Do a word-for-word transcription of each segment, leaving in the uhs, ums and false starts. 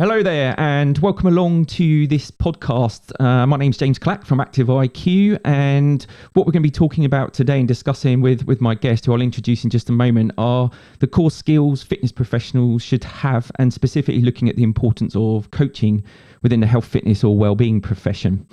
Hello there and welcome along to this podcast. Uh, my name's James Clack from Active I Q, and what we're going to be talking about today and discussing with, with my guest, who I'll introduce in just a moment, are the core skills fitness professionals should have, and specifically looking at the importance of coaching within the health, fitness or wellbeing profession.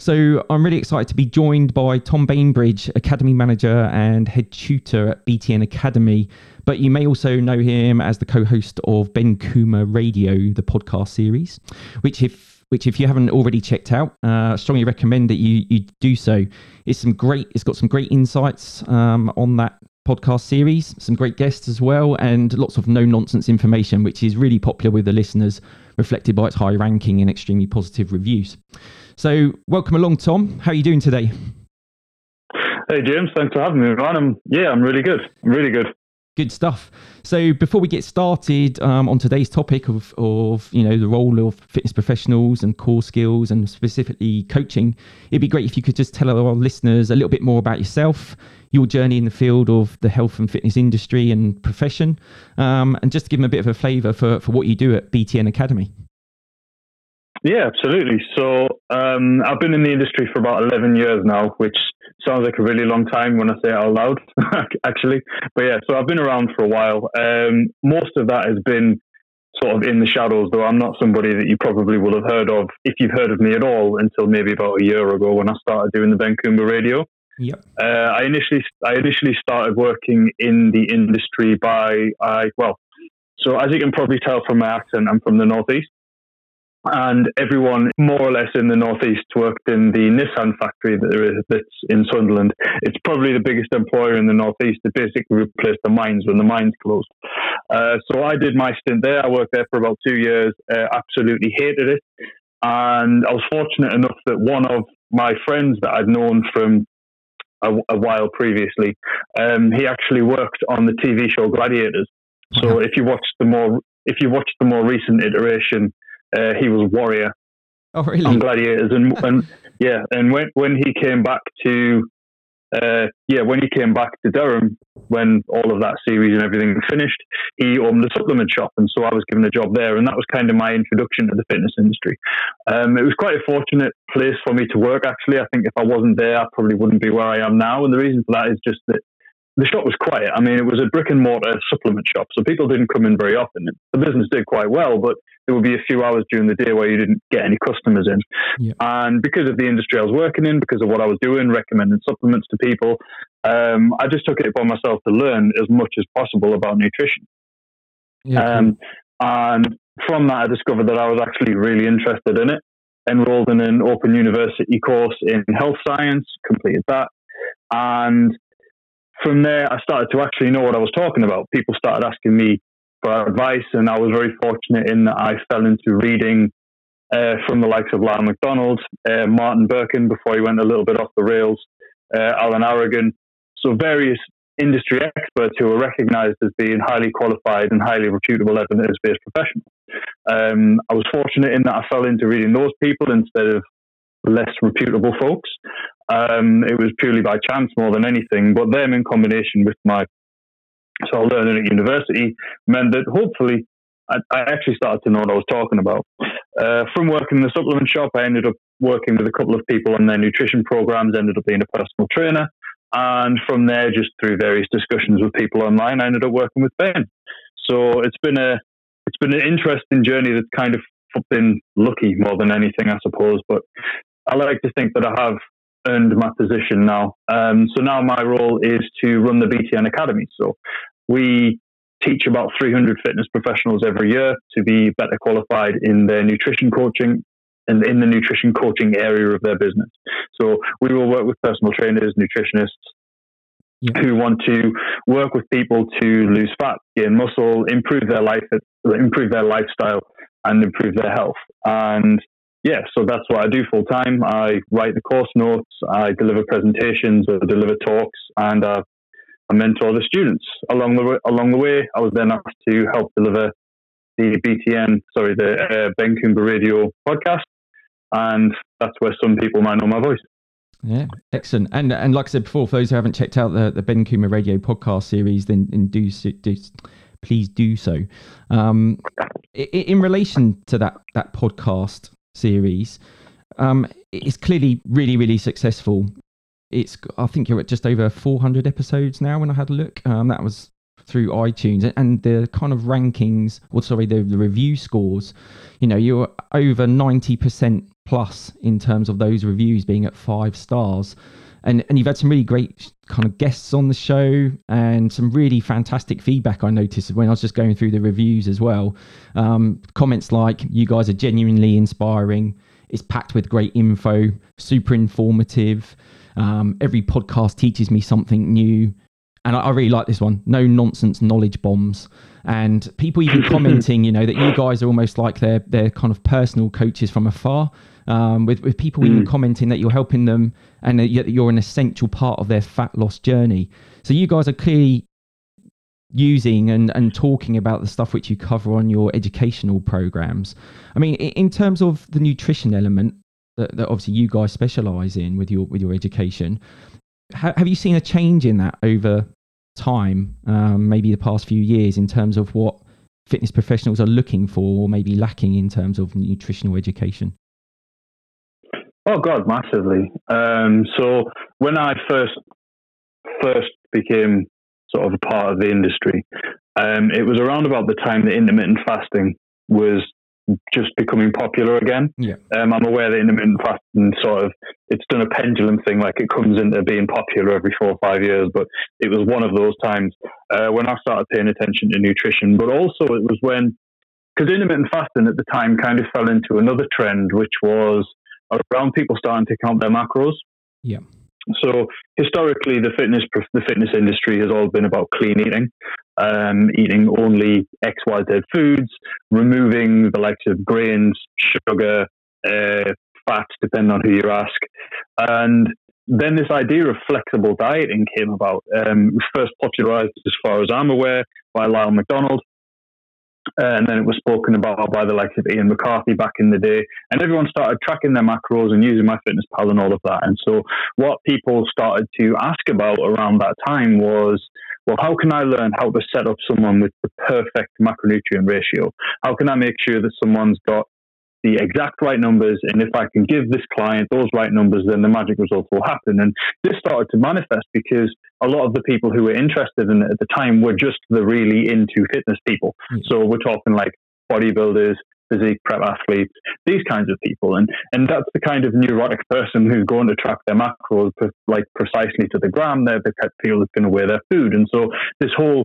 So I'm really excited to be joined by Tom Bainbridge, Academy Manager and Head Tutor at B T N Academy. But you may also know him as the co-host of Ben Coomber Radio, the podcast series, which if which if you haven't already checked out, uh, strongly recommend that you you do so. It's some great. It's got some great insights um, on that podcast series, some great guests as well, and lots of no-nonsense information, which is really popular with the listeners, reflected by its high ranking and extremely positive reviews. So welcome along, Tom. How are you doing today? Hey, James. Thanks for having me, man. I'm, yeah, I'm really good. I'm really good. Good stuff. So before we get started um, on today's topic of, of, you know, the role of fitness professionals and core skills and specifically coaching, it'd be great if you could just tell our listeners a little bit more about yourself, your journey in the field of the health and fitness industry and profession, um, and just to give them a bit of a flavour for, for what you do at B T N Academy. Yeah, absolutely. So um, I've been in the industry for about eleven years now, which sounds like a really long time when I say it out loud, actually. But yeah, so I've been around for a while. Um, most of that has been sort of in the shadows, though I'm not somebody that you probably will have heard of, if you've heard of me at all, until maybe about a year ago when I started doing the Ben Coomber Radio. Yep. Uh, I initially I initially started working in the industry by, I well, so as you can probably tell from my accent, I'm from the Northeast. And everyone more or less in the Northeast worked in the Nissan factory that there is, that's in Sunderland. It's probably the biggest employer in the Northeast. It basically replaced the mines when the mines closed. Uh, so I did my stint there. I worked there for about two years, uh, absolutely hated it. And I was fortunate enough that one of my friends that I'd known from a, a while previously, um, he actually worked on the T V show Gladiators. So if you watched the more, if you watched the more recent iteration, Uh, he was Warrior. Oh, really? On Gladiators, and, and yeah, and when when he came back to, uh, yeah, when he came back to Durham, when all of that series and everything finished, he opened a supplement shop, and so I was given a job there, and that was kind of my introduction to the fitness industry. Um, it was quite a fortunate place for me to work, actually. I think if I wasn't there, I probably wouldn't be where I am now, and the reason for that is just that the shop was quiet. I mean, it was a brick and mortar supplement shop, so people didn't come in very often. The business did quite well, but there would be a few hours during the day where you didn't get any customers in. Yeah. And because of the industry I was working in, because of what I was doing, recommending supplements to people, um, I just took it upon myself to learn as much as possible about nutrition. Yeah, um, and from that, I discovered that I was actually really interested in it, enrolled in an open university course in health science, completed that, and from there, I started to actually know what I was talking about. People started asking me for advice, and I was very fortunate in that I fell into reading uh, from the likes of Lyle McDonald, uh, Martin Birkin, before he went a little bit off the rails, uh, Alan Aragon. So various industry experts who were recognized as being highly qualified and highly reputable evidence-based professionals. Um, I was fortunate in that I fell into reading those people instead of less reputable folks. Um, it was purely by chance more than anything, but them in combination with my so learning at university meant that hopefully I, I actually started to know what I was talking about. Uh, from working in the supplement shop, I ended up working with a couple of people on their nutrition programs, ended up being a personal trainer. And from there, just through various discussions with people online, I ended up working with Ben. So it's been a, it's been an interesting journey that's kind of been lucky more than anything, I suppose. But I like to think that I have earned my position now. Um, so now my role is to run the B T N Academy. So we teach about three hundred fitness professionals every year to be better qualified in their nutrition coaching and in the nutrition coaching area of their business. So we will work with personal trainers, nutritionists, yeah, who want to work with people to lose fat, gain muscle, improve their life, improve their lifestyle, and improve their health. And yeah, so that's what I do full time. I write the course notes, I deliver presentations, I deliver talks, and uh, I mentor the students along the way, along the way. I was then asked to help deliver the B T N, sorry, the uh, Ben Coomber Radio podcast, and that's where some people might know my voice. Yeah, excellent. And and like I said before, for those who haven't checked out the, the Ben Coomber Radio podcast series, then, then do do. please do so. Um, in, in relation to that that podcast series, um, it's clearly really, really successful. It's, I think you're at just over four hundred episodes now when I had a look. Um, that was through iTunes, and the kind of rankings, or sorry, the, the review scores, you know, you're over ninety percent plus in terms of those reviews being at five stars. And and you've had some really great kind of guests on the show and some really fantastic feedback. I noticed when I was just going through the reviews as well. Um, comments like, you guys are genuinely inspiring. It's packed with great info, super informative. Um, every podcast teaches me something new. And I, I really like this one. No nonsense knowledge bombs. And people even commenting, you know, that you guys are almost like they're, they're kind of personal coaches from afar. Um, with, with people even mm. commenting that you're helping them and that you're an essential part of their fat loss journey. So you guys are clearly using and, and talking about the stuff which you cover on your educational programs. I mean, in terms of the nutrition element that, that obviously you guys specialize in with your with your education, ha- have you seen a change in that over time, um, maybe the past few years, in terms of what fitness professionals are looking for or maybe lacking in terms of nutritional education? Oh God, massively. Um, so when I first first became sort of a part of the industry, um, it was around about the time that intermittent fasting was just becoming popular again. Yeah. Um, I'm aware that intermittent fasting sort of, it's done a pendulum thing, like it comes into being popular every four or five years, but it was one of those times uh, when I started paying attention to nutrition. But also it was when, because intermittent fasting at the time kind of fell into another trend, which was around people starting to count their macros. Yeah. So historically, the fitness the fitness industry has all been about clean eating, um, eating only X, Y, Z foods, removing the likes of grains, sugar, uh, fats, depending on who you ask. And then this idea of flexible dieting came about, um, first popularized, as far as I'm aware, by Lyle McDonald. And then it was spoken about by the likes of Ian McCarthy back in the day. And everyone started tracking their macros and using MyFitnessPal and all of that. And so what people started to ask about around that time was, well, how can I learn how to set up someone with the perfect macronutrient ratio? How can I make sure that someone's got the exact right numbers? And if I can give this client those right numbers, then the magic results will happen. And this started to manifest because a lot of the people who were interested in it at the time were just the really into fitness people. Mm-hmm. So we're talking like bodybuilders, physique prep athletes, these kinds of people. And and that's the kind of neurotic person who's going to track their macros pre- like precisely to the gram. They're the people that's going to weigh their food. And so this whole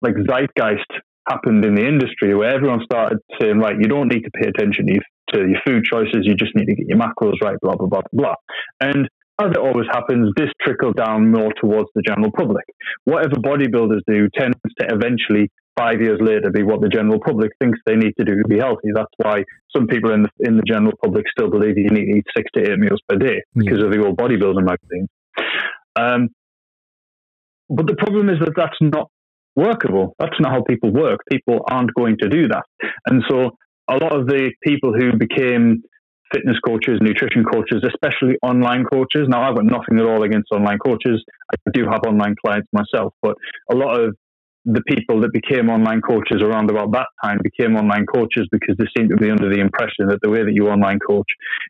like zeitgeist happened in the industry where everyone started saying, right, you don't need to pay attention to your, to your food choices, you just need to get your macros right, blah, blah, blah, blah. And as it always happens, this trickled down more towards the general public. Whatever bodybuilders do tends to eventually, five years later, be what the general public thinks they need to do to be healthy. That's why some people in the, in the general public still believe you need to eat six to eight meals per day because yeah. of the old bodybuilding magazine. Um, but the problem is that that's not workable. That's not how people work. People aren't going to do that. And so a lot of the people who became fitness coaches, nutrition coaches, especially online coaches. Now, I've got nothing at all against online coaches. I do have online clients myself, but a lot of the people that became online coaches around about that time became online coaches because they seem to be under the impression that the way that you online coach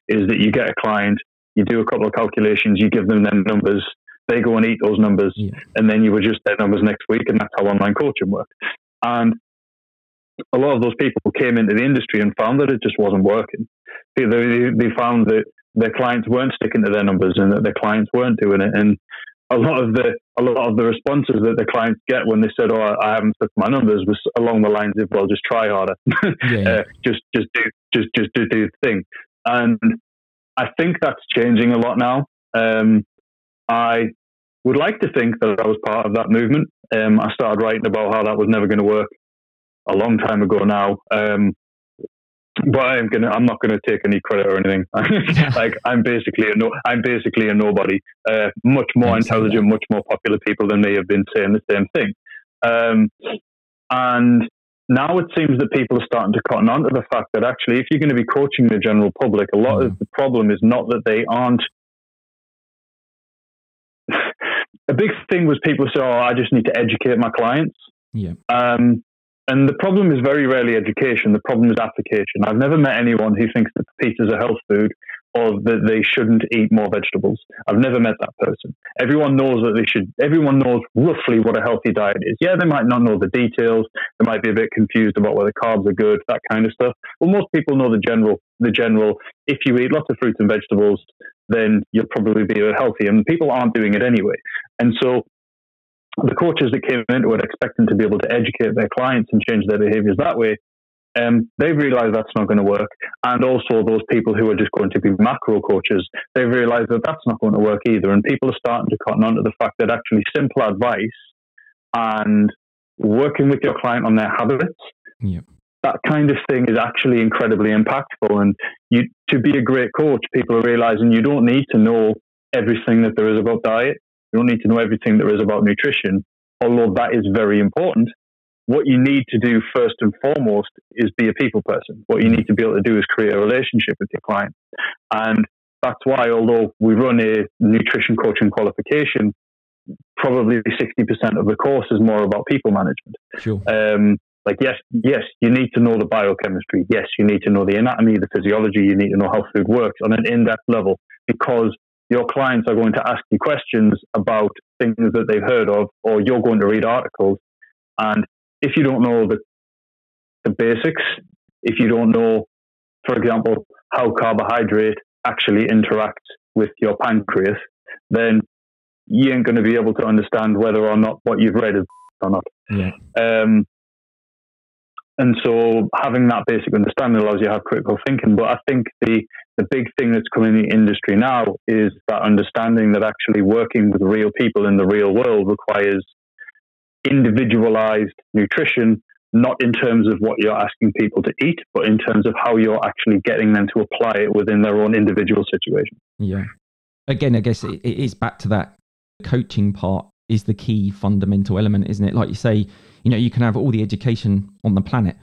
is that you get a client, you do a couple of calculations, you give them their numbers, they go and eat those numbers, yeah. and then you adjust their numbers next week, and that's how online coaching works. And a lot of those people came into the industry and found that it just wasn't working. They, they found that their clients weren't sticking to their numbers and that their clients weren't doing it. And a lot of the a lot of the responses that the clients get when they said, "Oh, I haven't stuck to my numbers," was along the lines of, "Well, just try harder, yeah. uh, just just do just just do, do the thing." And I think that's changing a lot now. Um, I would like to think that I was part of that movement. Um, I started writing about how that was never going to work a long time ago now, um, but I'm gonna. I'm not gonna take any credit or anything. Like I'm basically a no. I'm basically a nobody. Uh, much more intelligent, much more popular people than me have been saying the same thing. Um, and now it seems that people are starting to cotton on to the fact that actually, if you're going to be coaching the general public, a lot mm. of the problem is not that they aren't. a big thing was people say, oh, I just need to educate my clients. Yeah. Um, and the problem is very rarely education. The problem is application. I've never met anyone who thinks that pizza's a health food or that they shouldn't eat more vegetables. I've never met that person. Everyone knows that they should, everyone knows roughly what a healthy diet is. Yeah, they might not know the details. They might be a bit confused about whether carbs are good, that kind of stuff. But most people know the general, the general, if you eat lots of fruits and vegetables, then you'll probably be healthy. And people aren't doing it anyway. And so the coaches that came into it expecting to be able to educate their clients and change their behaviors that way, Um, they've realized that's not going to work. And also those people who are just going to be macro coaches, they've realized that that's not going to work either. And people are starting to cotton on to the fact that actually simple advice and working with your client on their habits, yep. that kind of thing is actually incredibly impactful. And you, to be a great coach, people are realizing you don't need to know everything that there is about diet. You don't need to know everything there is about nutrition, although that is very important. What you need to do first and foremost is be a people person. What you need to be able to do is create a relationship with your client. And that's why, although we run a nutrition coaching qualification, probably sixty percent of the course is more about people management. Sure. Um, like, yes, yes, you need to know the biochemistry. Yes, you need to know the anatomy, the physiology. You need to know how food works on an in-depth level, because your clients are going to ask you questions about things that they've heard of, or you're going to read articles. And if you don't know the, the basics, if you don't know, for example, how carbohydrate actually interacts with your pancreas, then you ain't going to be able to understand whether or not what you've read is or not. Yeah. Um, and so having that basic understanding allows you to have critical thinking. But I think the, the big thing that's coming in the industry now is that understanding that actually working with real people in the real world requires individualized nutrition, not in terms of what you're asking people to eat, but in terms of how you're actually getting them to apply it within their own individual situation. Yeah. Again, I guess it, it is back to that coaching part is the key fundamental element, isn't it? Like you say, you know, you can have all the education on the planet,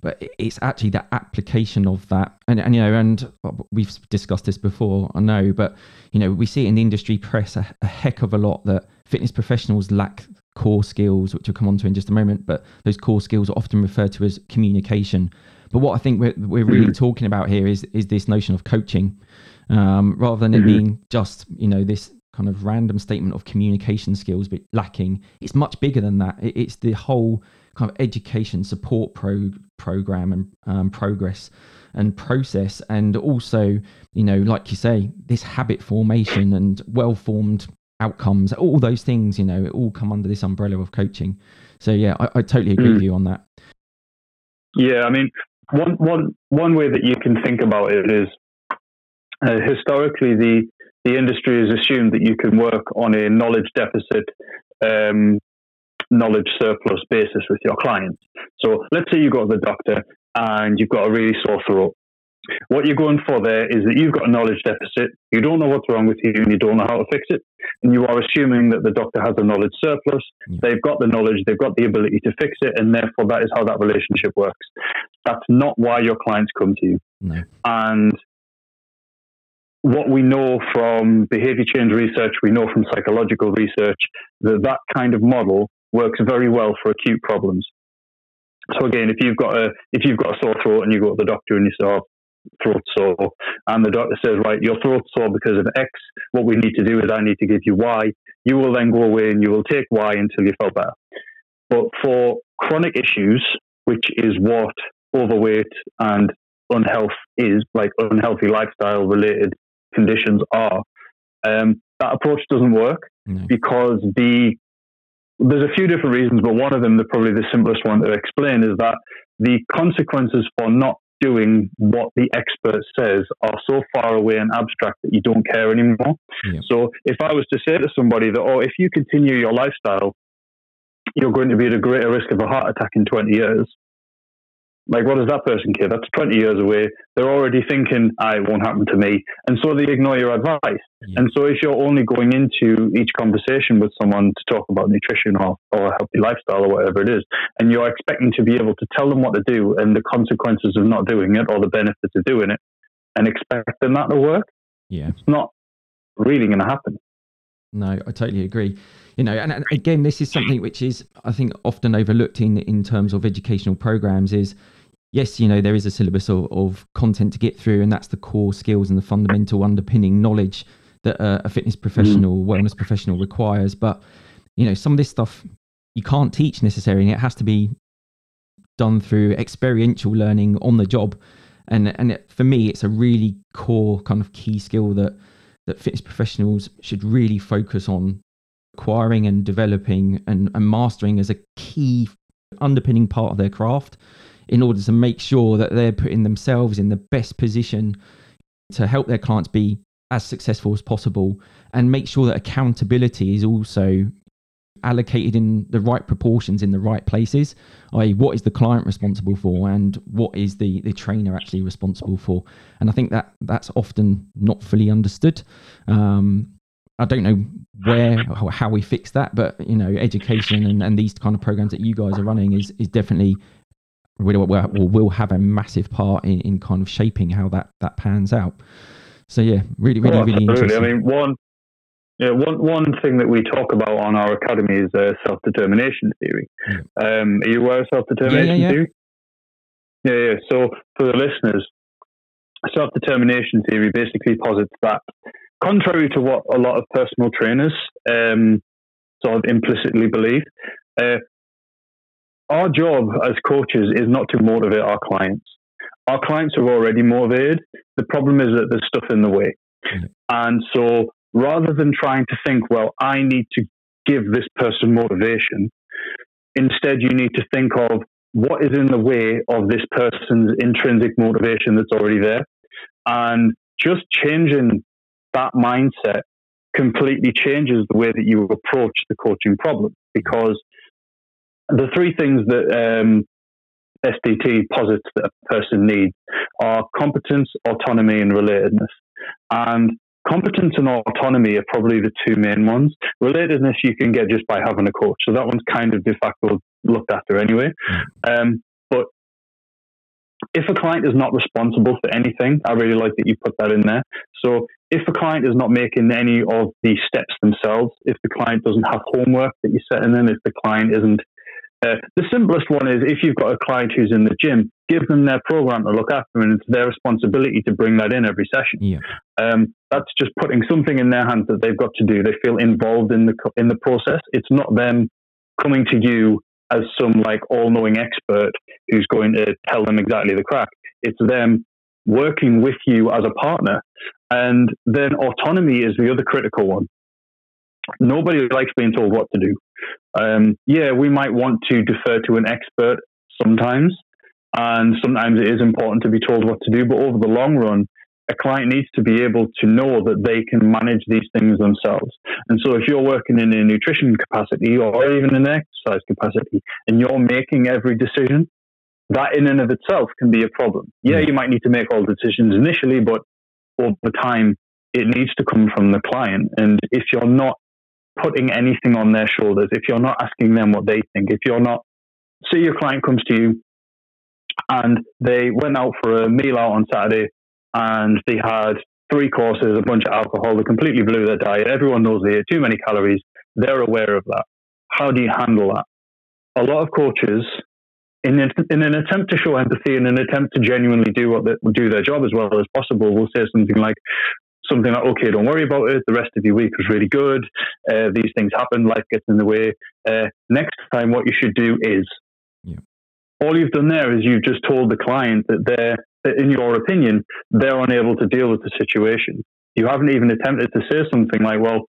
but it's actually that application of that. And, and you know, and we've discussed this before, I know, but, you know, we see it in the industry press a, a heck of a lot that fitness professionals lack core skills, which we'll come on to in just a moment, but those core skills are often referred to as communication. But what I think we're, we're really mm-hmm. talking about here is is this notion of coaching, um, rather than mm-hmm. it being just, you know, this kind of random statement of communication skills but lacking. It's much bigger than that. It, it's the whole kind of education support pro program and um, progress and process, and also, you know, like you say, this habit formation and well-formed outcomes, all those things, you know, it all come under this umbrella of coaching. So yeah, I, I totally agree mm. with you on that. Yeah, I mean, one one one way that you can think about it is uh, historically the the industry has assumed that you can work on a knowledge deficit, um, knowledge surplus basis with your clients. So let's say you go to the doctor and you've got a really sore throat. What you're going for there is that you've got a knowledge deficit, you don't know what's wrong with you and you don't know how to fix it, and you are assuming that the doctor has a knowledge surplus, yeah. they've got the knowledge, they've got the ability to fix it, and therefore that is how that relationship works. That's not why your clients come to you. No. And what we know from behavior change research, we know from psychological research, that that kind of model works very well for acute problems. So again, if you've got a if you've got a sore throat and you go to the doctor and you say, throat sore, and the doctor says, right, your throat's sore because of X, what we need to do is I need to give you Y, you will then go away and you will take Y until you felt better. But for chronic issues, which is what overweight and unhealth is, like unhealthy lifestyle related conditions are, um, that approach doesn't work mm. because the there's a few different reasons, but one of them, the probably the simplest one to explain, is that the consequences for not doing what the expert says are so far away and abstract that you don't care anymore. Yeah. So if I was to say to somebody that, oh, if you continue your lifestyle, you're going to be at a greater risk of a heart attack in twenty years. Like, what does that person care? That's twenty years away. They're already thinking, ah, it won't happen to me. And so they ignore your advice. Yeah. And so if you're only going into each conversation with someone to talk about nutrition or, or a healthy lifestyle or whatever it is, and you're expecting to be able to tell them what to do and the consequences of not doing it or the benefits of doing it and expecting that to work, yeah, it's not really going to happen. No, I totally agree. you know, and, and again, this is something which is, I think, often overlooked in, in terms of educational programs is, yes, you know, there is a syllabus of, of content to get through, and that's the core skills and the fundamental underpinning knowledge that uh, a fitness professional, mm. wellness professional requires. But, you know, some of this stuff you can't teach necessarily. It has to be done through experiential learning on the job. And and it, for me, it's a really core kind of key skill that, that fitness professionals should really focus on acquiring and developing and, and mastering as a key underpinning part of their craft in order to make sure that they're putting themselves in the best position to help their clients be as successful as possible, and make sure that accountability is also allocated in the right proportions in the right places, that is what is the client responsible for and what is the the trainer actually responsible for. And I think that that's often not fully understood. um I don't know where or how we fix that, but you know, education and, and these kind of programs that you guys are running is is definitely will will have a massive part in, in kind of shaping how that that pans out. So yeah, really really oh, really interesting. I mean, one Yeah, one one thing that we talk about on our academy is uh, self-determination theory. Um, are you aware of self-determination yeah, yeah, yeah. theory? Yeah, yeah. So for the listeners, self-determination theory basically posits that, contrary to what a lot of personal trainers um, sort of implicitly believe, uh, our job as coaches is not to motivate our clients. Our clients are already motivated. The problem is that there's stuff in the way. Mm-hmm. And so rather than trying to think, well, I need to give this person motivation, instead you need to think of what is in the way of this person's intrinsic motivation that's already there. And just changing that mindset completely changes the way that you approach the coaching problem, because the three things that um, S D T posits that a person needs are competence, autonomy, and relatedness. And competence and autonomy are probably the two main ones. Relatedness you can get just by having a coach, so that one's kind of de facto looked after anyway. Um, but if a client is not responsible for anything, I really like that you put that in there. So if a client is not making any of the steps themselves, if the client doesn't have homework that you're setting them, if the client isn't... Uh, the simplest one is if you've got a client who's in the gym, give them their program to look after them, and it's their responsibility to bring that in every session. Yeah. Um, that's just putting something in their hands that they've got to do. They feel involved in the in the process. It's not them coming to you as some like all-knowing expert who's going to tell them exactly the crack. It's them working with you as a partner. And then autonomy is the other critical one. Nobody likes being told what to do. Um, yeah, we might want to defer to an expert sometimes, and sometimes it is important to be told what to do, but over the long run, a client needs to be able to know that they can manage these things themselves. And so if you're working in a nutrition capacity or even an exercise capacity, and you're making every decision, that in and of itself can be a problem. Yeah, you might need to make all decisions initially, but over time, it needs to come from the client. And if you're not putting anything on their shoulders, if you're not asking them what they think, if you're not, say your client comes to you and they went out for a meal out on Saturday and they had three courses, a bunch of alcohol, they completely blew their diet. Everyone knows they ate too many calories. They're aware of that. How do you handle that? A lot of coaches, in an, in an attempt to show empathy, in an attempt to genuinely do what they, do their job as well as possible, will say something like, Something like, okay, don't worry about it. The rest of your week was really good. Uh, these things happen. Life gets in the way. Uh, next time, what you should do is. Yeah. All you've done there is you've just told the client that they're, that in your opinion, they're unable to deal with the situation. You haven't even attempted to say something like, well,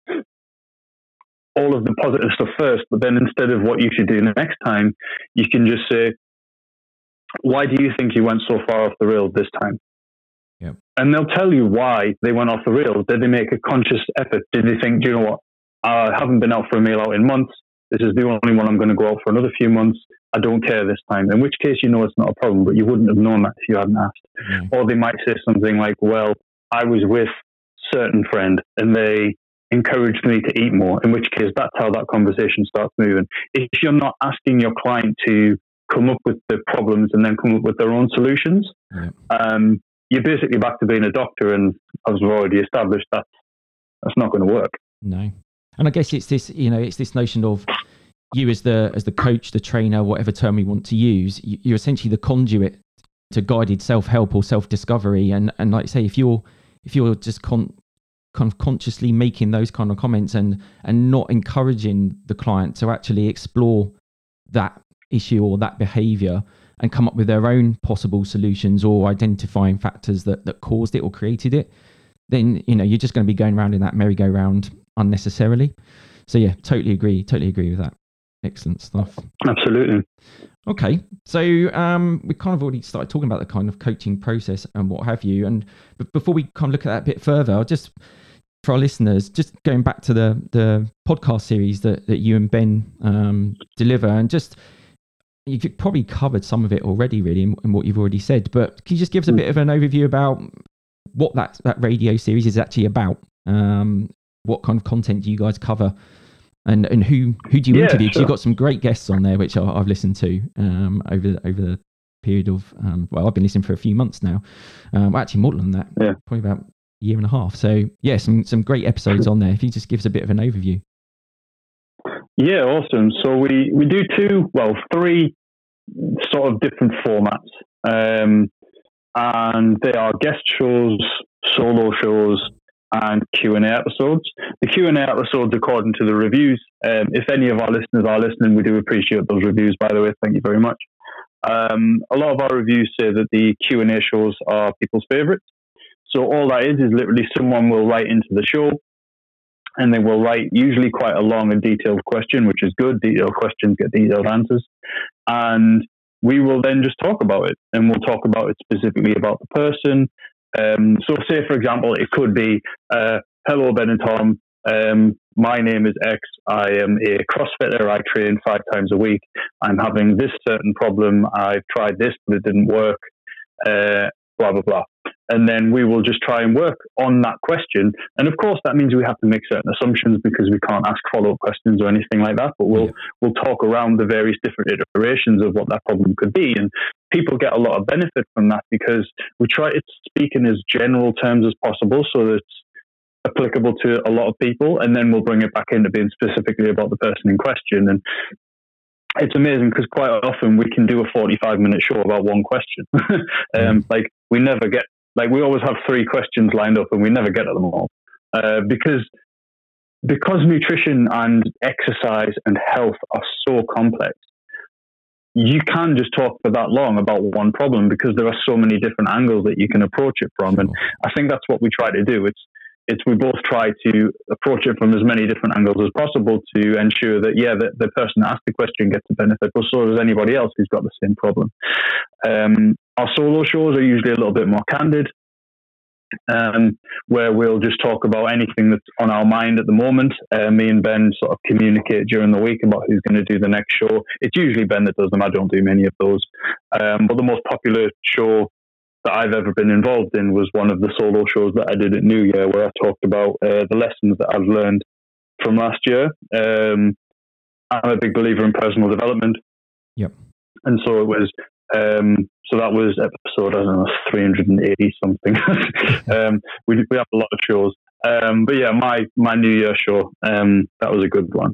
all of the positive stuff first, but then instead of what you should do next time, you can just say, why do you think you went so far off the rails this time? Yep. And they'll tell you why they went off the rails. Did they make a conscious effort? Did they think, do you know what? I haven't been out for a meal out in months. This is the only one I'm going to go out for another few months. I don't care this time. In which case, you know it's not a problem, but you wouldn't have known that if you hadn't asked. Mm-hmm. Or they might say something like, well, I was with certain friend and they encouraged me to eat more. In which case, that's how that conversation starts moving. If you're not asking your client to come up with the problems and then come up with their own solutions, mm-hmm. um, you're basically back to being a doctor, and as we've already established, that that's not going to work. No, And I guess it's this, you know, it's this notion of you as the as the coach, the trainer, whatever term we want to use, you're essentially the conduit to guided self-help or self-discovery. And and like I say, if you're if you're just con, con consciously making those kind of comments and and not encouraging the client to actually explore that issue or that behavior and come up with their own possible solutions or identifying factors that, that caused it or created it, then, you know, you're just going to be going around in that merry-go-round unnecessarily. So yeah, totally agree. Totally agree with that. Excellent stuff. Absolutely. Okay. So um, we kind of already started talking about the kind of coaching process and what have you. And but before we kind of look at that a bit further, I'll just, for our listeners, just going back to the, the podcast series that, that you and Ben um, deliver, and just, you've probably covered some of it already, really, in, in what you've already said, but can you just give us a bit of an overview about what that, that radio series is actually about? Um, what kind of content do you guys cover? And and who, who do you yeah, interview? Because sure. You've got some great guests on there, which I, I've listened to um, over the, over the period of, um, well, I've been listening for a few months now. Um, actually, more than that, yeah. Probably about a year and a half. So, yeah, some, some great episodes on there. If you just give us a bit of an overview. Yeah, awesome. So we, we do two, well, three sort of different formats. Um, and they are guest shows, solo shows, and Q and A episodes. The Q and A episodes, according to the reviews, um, if any of our listeners are listening, we do appreciate those reviews, by the way. Thank you very much. Um, a lot of our reviews say that the Q and A shows are people's favorites. So all that is, is literally someone will write into the show and they will write usually quite a long and detailed question, which is good. Detailed questions get detailed answers. And we will then just talk about it. And we'll talk about it specifically about the person. Um, so say, for example, it could be, uh, hello, Ben and Tom. Um, my name is X. I am a CrossFitter. I train five times a week. I'm having this certain problem. I've tried this, but it didn't work, uh, blah, blah, blah. And then we will just try and work on that question. And of course, that means we have to make certain assumptions because we can't ask follow-up questions or anything like that. But we'll, yeah. we'll talk around the various different iterations of what that problem could be. And people get a lot of benefit from that because we try to speak in as general terms as possible so that it's applicable to a lot of people. And then we'll bring it back into being specifically about the person in question. And it's amazing because quite often we can do a forty-five minute show about one question. um, like we never get, like we always have three questions lined up and we never get at them all. Uh, because, because nutrition and exercise and health are so complex, you can just talk for that long about one problem because there are so many different angles that you can approach it from. And I think that's what we try to do. It's, it's, we both try to approach it from as many different angles as possible to ensure that, yeah, the, the person that asked the question gets the benefit, but so does anybody else who's got the same problem. Um, our solo shows are usually a little bit more candid, um, where we'll just talk about anything that's on our mind at the moment. Uh, me and Ben sort of communicate during the week about who's going to do the next show. It's usually Ben that does them. I don't do many of those. Um, but the most popular show that I've ever been involved in was one of the solo shows that I did at New Year, where I talked about uh, the lessons that I've learned from last year. Um, I'm a big believer in personal development. Yep. And so it was, um, so that was episode, I don't know, three eighty something. um, we, we have a lot of shows. Um, but yeah, my, my New Year show, um, that was a good one.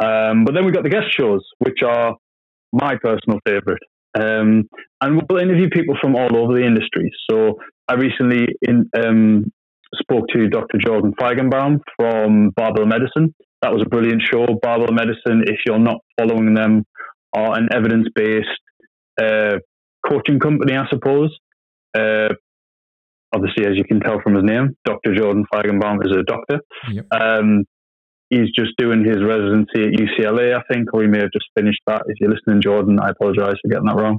Um, but then we got the guest shows, which are my personal favorite. Um, and we'll interview people from all over the industry. So I recently in, um, spoke to Doctor Jordan Feigenbaum from Barbell Medicine. That was a brilliant show. Barbell Medicine, if you're not following them, are an evidence-based uh, coaching company, I suppose. Uh, obviously, as you can tell from his name, Doctor Jordan Feigenbaum is a doctor. Yep. Um, he's just doing his residency at U C L A, I think, or he may have just finished that. If you're listening, Jordan, I apologize for getting that wrong.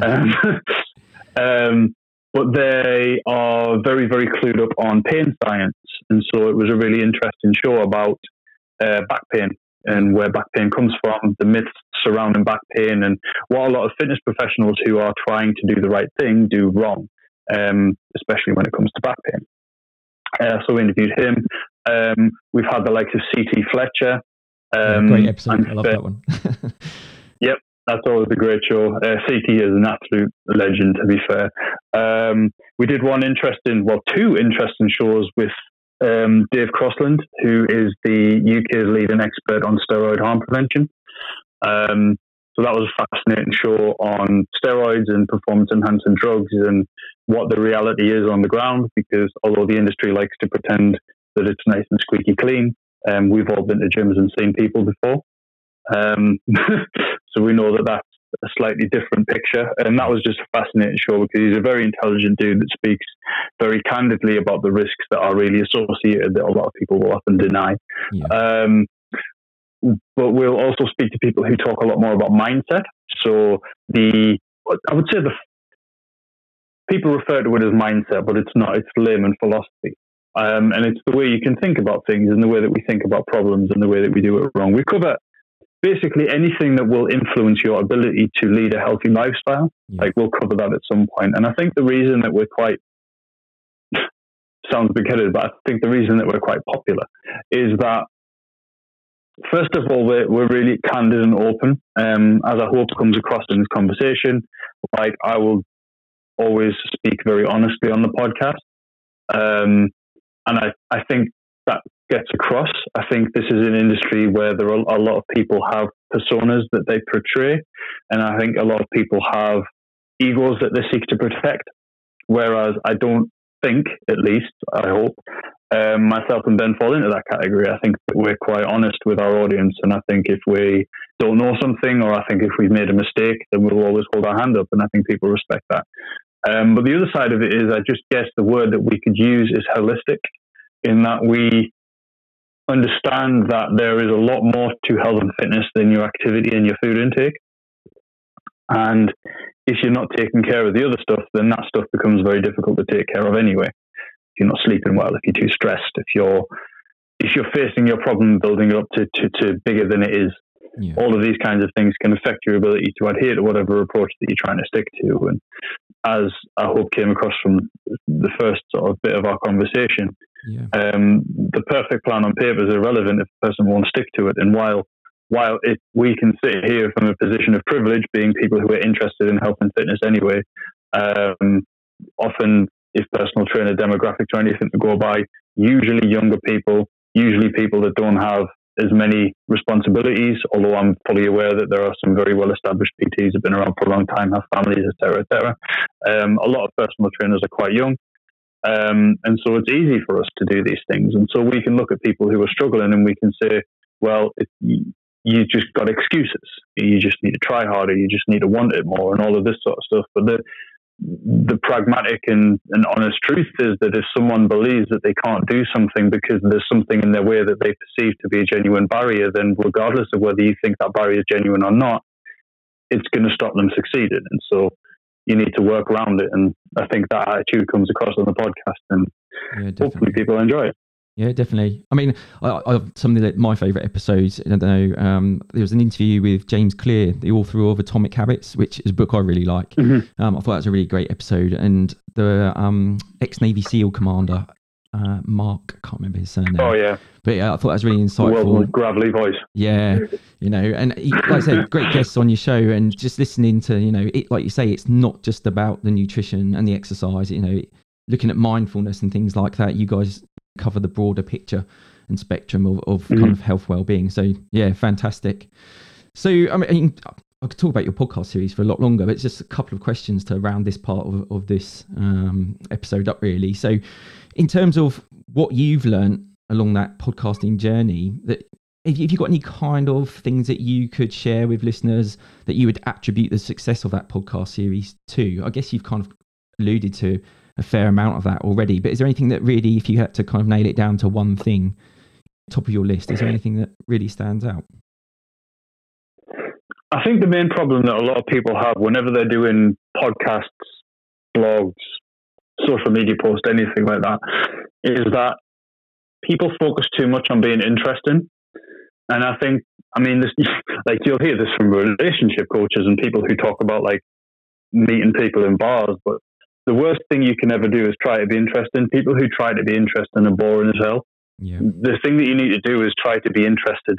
um, um, but they are very, very clued up on pain science. And so it was a really interesting show about uh, back pain and where back pain comes from, the myths surrounding back pain, and what a lot of fitness professionals who are trying to do the right thing do wrong, um, especially when it comes to back pain. Uh, so we interviewed him. Um, we've had the likes of C T Fletcher. Um, yeah, great episode. I love that one. Yep, that's always a great show. Uh, C T is an absolute legend, to be fair. Um, we did one interesting, well, two interesting shows with um, Dave Crossland, who is the U K's leading expert on steroid harm prevention. Um, so that was a fascinating show on steroids and performance-enhancing drugs and what the reality is on the ground, because although the industry likes to pretend that it's nice and squeaky clean, um, we've all been to gyms and seen people before. Um, so we know that that's a slightly different picture. And that was just a fascinating show because he's a very intelligent dude that speaks very candidly about the risks that are really associated that a lot of people will often deny. Yeah. Um, but we'll also speak to people who talk a lot more about mindset. So the, I would say the, people refer to it as mindset, but it's not, it's Lehman philosophy. Um, and it's the way you can think about things and the way that we think about problems and the way that we do it wrong. We cover basically anything that will influence your ability to lead a healthy lifestyle. Yeah. Like we'll cover that at some point. And I think the reason that we're quite, sounds big-headed, but I think the reason that we're quite popular is that, first of all, we're, we're really candid and open, um, as I hope comes across in this conversation. Like I will always speak very honestly on the podcast. Um, and I, I think that gets across. I think this is an industry where there are a lot of people have personas that they portray, and I think a lot of people have egos that they seek to protect. Whereas I don't think, at least, I hope, um, myself and Ben fall into that category. I think that we're quite honest with our audience, and I think if we don't know something, or I think if we've made a mistake, then we'll always hold our hand up, and I think people respect that. Um, but the other side of it is, I just guess the word that we could use is holistic, in that we understand that there is a lot more to health and fitness than your activity and your food intake. And if you're not taking care of the other stuff, then that stuff becomes very difficult to take care of anyway. If you're not sleeping well, if you're too stressed, if you're if you're facing your problem building up to, to, to bigger than it is, yeah. All of these kinds of things can affect your ability to adhere to whatever approach that you're trying to stick to. And as I hope came across from the first sort of bit of our conversation, yeah. Um, the perfect plan on paper is irrelevant if the person won't stick to it. And while while it, we can sit here from a position of privilege, being people who are interested in health and fitness anyway, um, often if personal trainer demographics or anything to go by, usually younger people, usually people that don't have as many responsibilities, although I'm fully aware that there are some very well-established P Ts who have been around for a long time, have families, et cetera, et cetera. Um, a lot of personal trainers are quite young. Um, and so it's easy for us to do these things. And so we can look at people who are struggling and we can say, well, it, you just got excuses. You just need to try harder. You just need to want it more and all of this sort of stuff. But the the pragmatic and, and honest truth is that if someone believes that they can't do something because there's something in their way that they perceive to be a genuine barrier, then regardless of whether you think that barrier is genuine or not, it's going to stop them succeeding. And so you need to work around it. And I think that attitude comes across on the podcast, and yeah, hopefully people enjoy it. Yeah, definitely. I mean, I, I have something that my favorite episodes, I don't know, um, there was an interview with James Clear, the author of Atomic Habits, which is a book I really like. Mm-hmm. Um, I thought that was a really great episode. And the um, ex-Navy SEAL commander, uh, Mark, I can't remember his surname. Oh, yeah. But yeah, I thought that was really insightful. Well, gravelly voice. Yeah, you know, and he, like I said, great guests on your show, and just listening to, you know, it, like you say, it's not just about the nutrition and the exercise, you know, looking at mindfulness and things like that. You guys cover the broader picture and spectrum of, of mm-hmm. kind of health well-being. So yeah, fantastic. So I mean, I could talk about your podcast series for a lot longer, but it's just a couple of questions to round this part of, of this um, episode up really. So in terms of what you've learned along that podcasting journey, that if you've got any kind of things that you could share with listeners that you would attribute the success of that podcast series to, I guess you've kind of alluded to a fair amount of that already, but is there anything that really, if you had to kind of nail it down to one thing, top of your list, is there anything that really stands out? I think the main problem that a lot of people have whenever they're doing podcasts, blogs, social media posts, anything like that, is that people focus too much on being interesting. And I think, I mean, this, like you'll hear this from relationship coaches and people who talk about like meeting people in bars, but the worst thing you can ever do is try to be interesting. People who try to be interesting are boring as hell. Yeah. The thing that you need to do is try to be interested.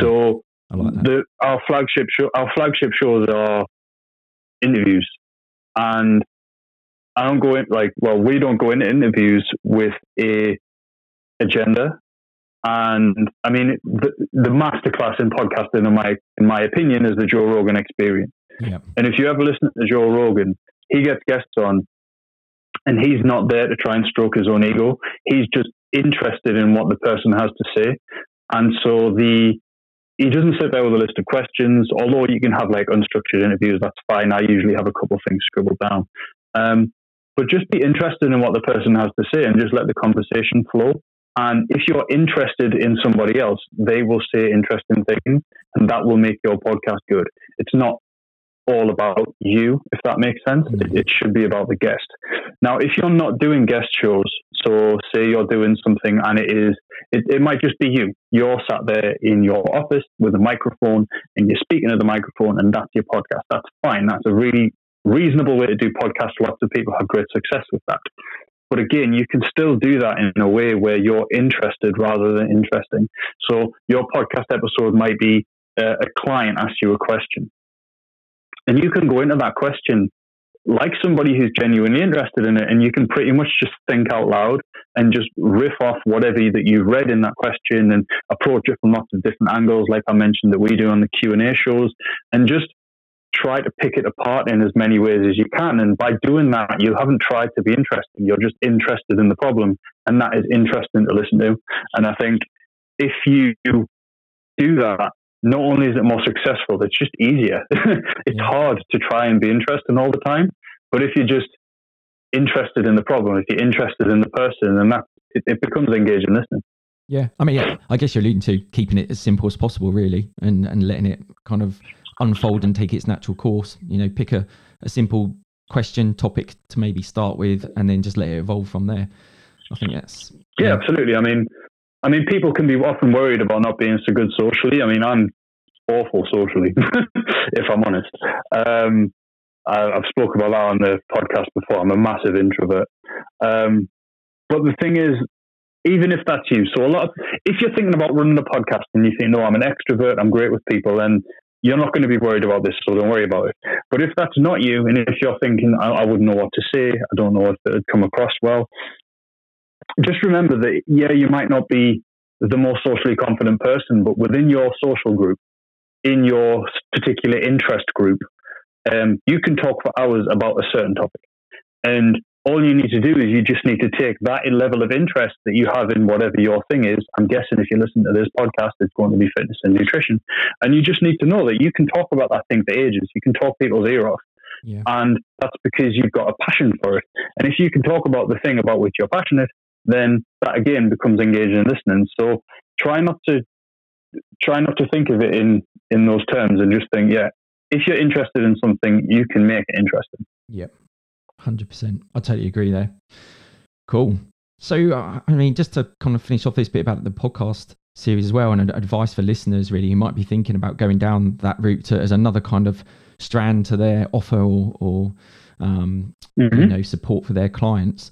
So I like that. The, our flagship show, our flagship shows are interviews, and I don't go in like well, we don't go into interviews with a agenda. And I mean, the, the masterclass in podcasting, in my in my opinion, is the Joe Rogan Experience. Yeah. And if you ever listen to Joe Rogan, he gets guests on, and he's not there to try and stroke his own ego. He's just interested in what the person has to say, and so the he doesn't sit there with a list of questions. Although you can have like unstructured interviews, that's fine. I usually have a couple of things scribbled down, um, but just be interested in what the person has to say and just let the conversation flow. And if you're interested in somebody else, they will say interesting things, and that will make your podcast good. It's not all about you, if that makes sense. It should be about the guest. Now, if you're not doing guest shows, so say you're doing something and it is, it, it might just be you. You're sat there in your office with a microphone and you're speaking to the microphone, and that's your podcast. That's fine. That's a really reasonable way to do podcasts. Lots of people have great success with that. But again, you can still do that in a way where you're interested rather than interesting. So your podcast episode might be uh, a client asks you a question. And you can go into that question like somebody who's genuinely interested in it, and you can pretty much just think out loud and just riff off whatever that you've read in that question and approach it from lots of different angles, like I mentioned that we do on the Q and A shows, and just try to pick it apart in as many ways as you can. And by doing that, you haven't tried to be interesting. You're just interested in the problem, and that is interesting to listen to. And I think if you do that, not only is it more successful, it's just easier. It's hard to try and be interesting all the time. But if you're just interested in the problem, if you're interested in the person, then that it, it becomes engaging listening. Yeah. I mean, yeah, I guess you're alluding to keeping it as simple as possible, really, and, and letting it kind of unfold and take its natural course. You know, pick a, a simple question, topic to maybe start with, and then just let it evolve from there. I think that's... Yeah, yeah. Absolutely. I mean... I mean, people can be often worried about not being so good socially. I mean, I'm awful socially, if I'm honest. Um, I, I've spoken about that on the podcast before. I'm a massive introvert. Um, but the thing is, even if that's you, so a lot of, if you're thinking about running a podcast and you think, no, I'm an extrovert, I'm great with people, then you're not going to be worried about this, so don't worry about it. But if that's not you, and if you're thinking, I, I wouldn't know what to say, I don't know if it would come across well, just remember that, yeah, you might not be the most socially confident person, but within your social group, in your particular interest group, um, you can talk for hours about a certain topic. And all you need to do is you just need to take that level of interest that you have in whatever your thing is. I'm guessing if you listen to this podcast, it's going to be fitness and nutrition. And you just need to know that you can talk about that thing for ages. You can talk people's ear off. Yeah. And that's because you've got a passion for it. And if you can talk about the thing about which you're passionate, then that again becomes engaging and listening. So try not to try not to think of it in, in those terms, and just think, yeah, if you're interested in something, you can make it interesting. Yep, one hundred percent. I totally agree there. Cool. So, uh, I mean, just to kind of finish off this bit about the podcast series as well, and advice for listeners really who might be thinking about going down that route to, as another kind of strand to their offer or, or um, mm-hmm. you know, support for their clients.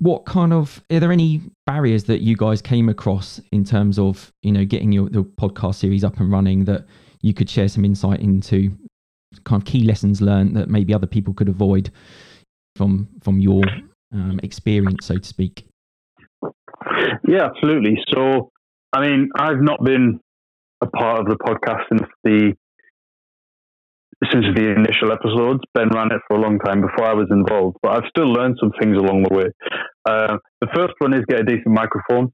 What kind of, are there any barriers that you guys came across in terms of, you know, getting your the podcast series up and running that you could share some insight into, kind of key lessons learned that maybe other people could avoid from from your um, experience, so to speak? Yeah, absolutely. So, I mean, I've not been a part of the podcast since the since the initial episodes. Ben ran it for a long time before I was involved, but I've still learned some things along the way. Uh, the first one is get a decent microphone.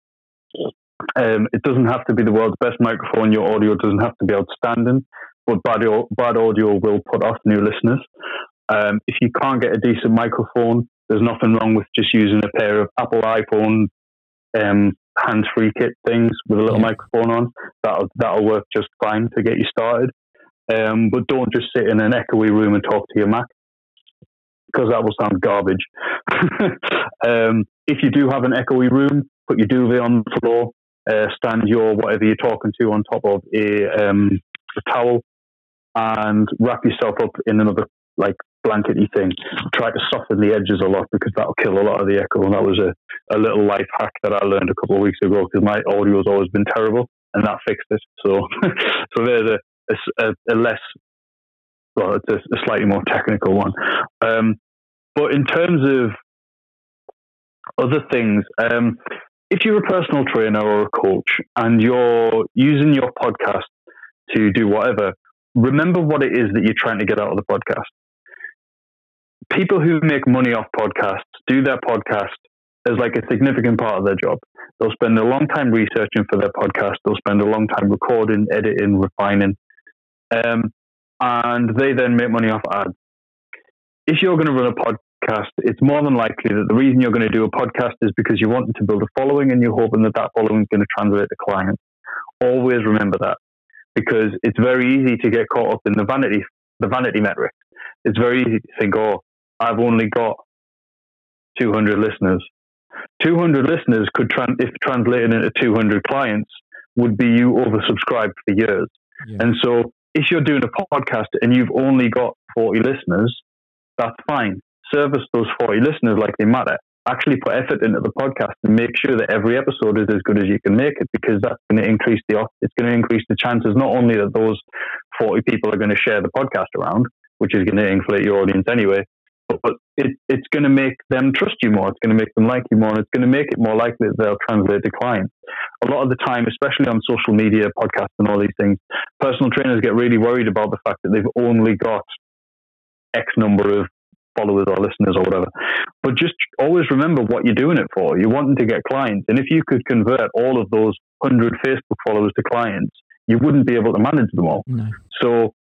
Um, it doesn't have to be the world's best microphone. Your audio doesn't have to be outstanding, but bad, bad audio will put off new listeners. Um, if you can't get a decent microphone, there's nothing wrong with just using a pair of Apple iPhone um, hands-free kit things with a little microphone on. That'll, that'll work just fine to get you started. Um, but don't just sit in an echoey room and talk to your Mac, because that will sound garbage. um, if you do have an echoey room, put your duvet on the floor, uh, stand your whatever you're talking to on top of a, um, a towel, and wrap yourself up in another like blankety thing. Try to soften the edges a lot, because that'll kill a lot of the echo. And that was a, a little life hack that I learned a couple of weeks ago, because my audio has always been terrible, and that fixed it. So, so there's a A, a less, well, it's a, a slightly more technical one. Um, but in terms of other things, um, if you're a personal trainer or a coach and you're using your podcast to do whatever, remember what it is that you're trying to get out of the podcast. People who make money off podcasts do their podcast as like a significant part of their job. They'll spend a long time researching for their podcast. They'll spend a long time recording, editing, refining. Um, and they then make money off ads. If you're going to run a podcast, it's more than likely that the reason you're going to do a podcast is because you want to build a following and you're hoping that that following is going to translate to clients. Always remember that, because it's very easy to get caught up in the vanity, the vanity metric. It's very easy to think, oh, I've only got two hundred listeners. two hundred listeners could, tran- if translated into two hundred clients, would be you oversubscribed for years. Yeah. And so if you're doing a podcast and you've only got forty listeners, that's fine. Service those forty listeners like they matter. Actually put effort into the podcast and make sure that every episode is as good as you can make it, because that's going to increase the it's going to increase the chances not only that those forty people are going to share the podcast around, which is going to inflate your audience anyway, but it, it's going to make them trust you more. It's going to make them like you more, and it's going to make it more likely that they'll translate to clients. A lot of the time, especially on social media, podcasts, and all these things, personal trainers get really worried about the fact that they've only got X number of followers or listeners or whatever. But just always remember what you're doing it for. You're wanting to get clients. And if you could convert all of those one hundred Facebook followers to clients, you wouldn't be able to manage them all. No. So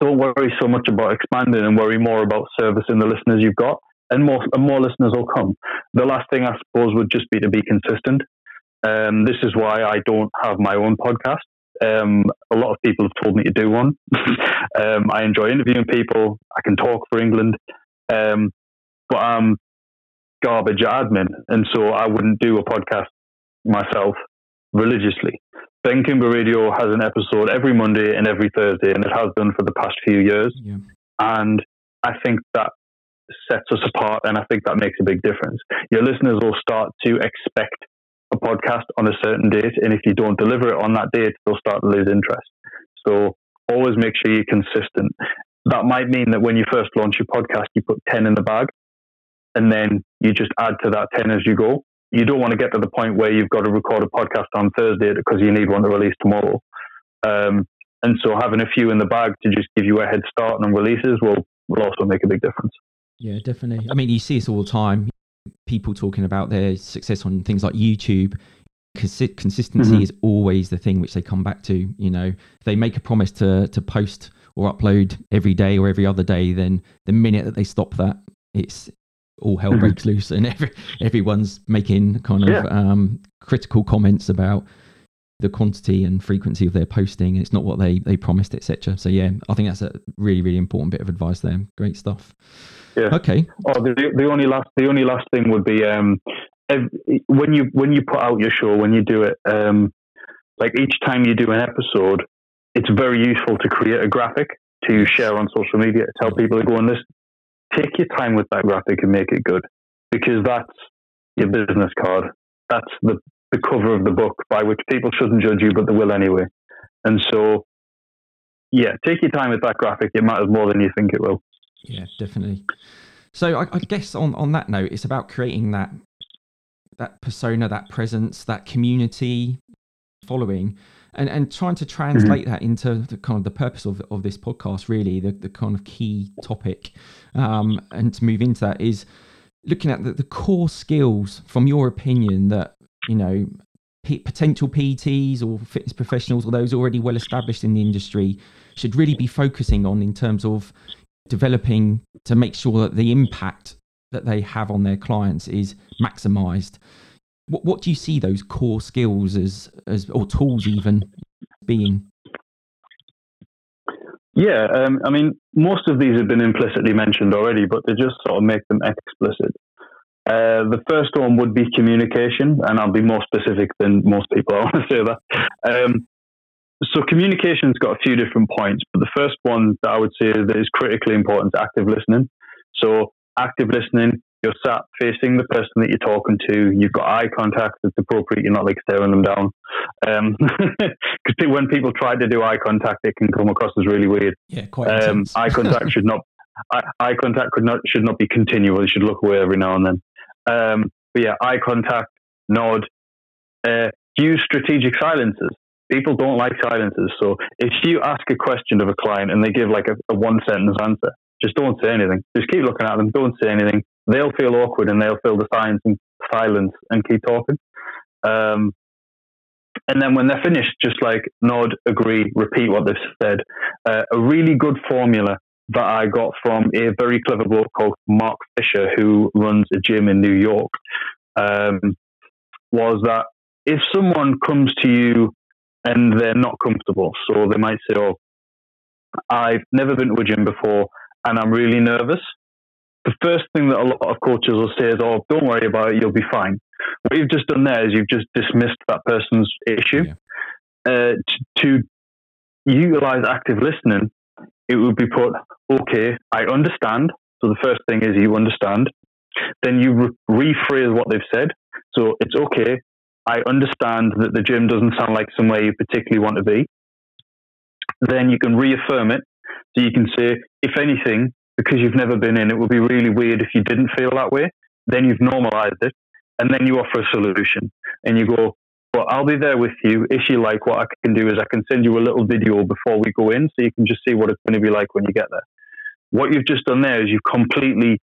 don't worry so much about expanding, and worry more about servicing the listeners you've got, and more and more listeners will come. The last thing I suppose would just be to be consistent. Um, this is why I don't have my own podcast. Um, a lot of people have told me to do one. um, I enjoy interviewing people. I can talk for England, um, but I'm garbage at admin, and so I wouldn't do a podcast myself religiously. Ben Coomber Radio has an episode every Monday and every Thursday, and it has done for the past few years. Yeah. And I think that sets us apart, and I think that makes a big difference. Your listeners will start to expect a podcast on a certain date, and if you don't deliver it on that date, they'll start to lose interest. So always make sure you're consistent. That might mean that when you first launch your podcast, you put ten in the bag, and then you just add to that ten as you go. You don't want to get to the point where you've got to record a podcast on Thursday because you need one to release tomorrow. Um, and so having a few in the bag to just give you a head start on releases will, will also make a big difference. Yeah, definitely. I mean, you see this all the time. People talking about their success on things like YouTube. Consi- consistency mm-hmm. is always the thing which they come back to. You know, if they make a promise to to post or upload every day or every other day, then the minute that they stop that, it's all hell breaks loose, and every, everyone's making kind of yeah. um, critical comments about the quantity and frequency of their posting. It's not what they, they promised, et cetera. So yeah, I think that's a really, really important bit of advice there. Great stuff. Yeah. Okay. Oh, the, the only last, the only last thing would be um, every, when you when you put out your show, when you do it, um, like each time you do an episode, it's very useful to create a graphic to share on social media to tell people to go and listen. Take your time with that graphic and make it good, because that's your business card. That's the, the cover of the book by which people shouldn't judge you, but they will anyway. And so, yeah, take your time with that graphic. It matters more than you think it will. Yeah, definitely. So I, I guess on, on that note, it's about creating that that persona, that presence, that community following, and, and trying to translate mm-hmm. that into the kind of the purpose of, of this podcast, really, the, the kind of key topic. Um, and to move into that is looking at the, the core skills, from your opinion, that, you know, p- potential P Ts or fitness professionals or those already well established in the industry should really be focusing on in terms of developing to make sure that the impact that they have on their clients is maximized. What, what do you see those core skills as, as or tools even being? Yeah, um, I mean, most of these have been implicitly mentioned already, but to just sort of make them explicit. Uh, the first one would be communication, and I'll be more specific than most people. I want to say that. Um, so communication's got a few different points, but the first one that I would say that is critically important is active listening. So active listening, you're sat facing the person that you're talking to. You've got eye contact that's appropriate. You're not like staring them down. Um, cause when people try to do eye contact, it can come across as really weird. Yeah, quite um, eye contact should not, eye, eye contact could not, should not be continual. You should look away every now and then. Um, but yeah, eye contact, nod, uh, use strategic silences. People don't like silences. So if you ask a question of a client and they give like a, a one sentence answer, just don't say anything. Just keep looking at them. Don't say anything. They'll feel awkward and they'll feel the silence and silence and keep talking. Um, and then when they're finished, just like nod, agree, repeat what they've said. Uh, a really good formula that I got from a very clever bloke called Mark Fisher, who runs a gym in New York, um, was that if someone comes to you and they're not comfortable, so they might say, oh, I've never been to a gym before and I'm really nervous. The first thing that a lot of coaches will say is, oh, don't worry about it, you'll be fine. What you've just done there is you've just dismissed that person's issue. Yeah. Uh, to, to utilize active listening, it would be put, okay, I understand. So the first thing is you understand. Then you re- rephrase what they've said. So it's okay, I understand that the gym doesn't sound like somewhere you particularly want to be. Then you can reaffirm it. So you can say, if anything, because you've never been in, it would be really weird if you didn't feel that way. Then you've normalized it. And then you offer a solution. And you go, well, I'll be there with you. If you like, what I can do is I can send you a little video before we go in so you can just see what it's going to be like when you get there. What you've just done there is you've completely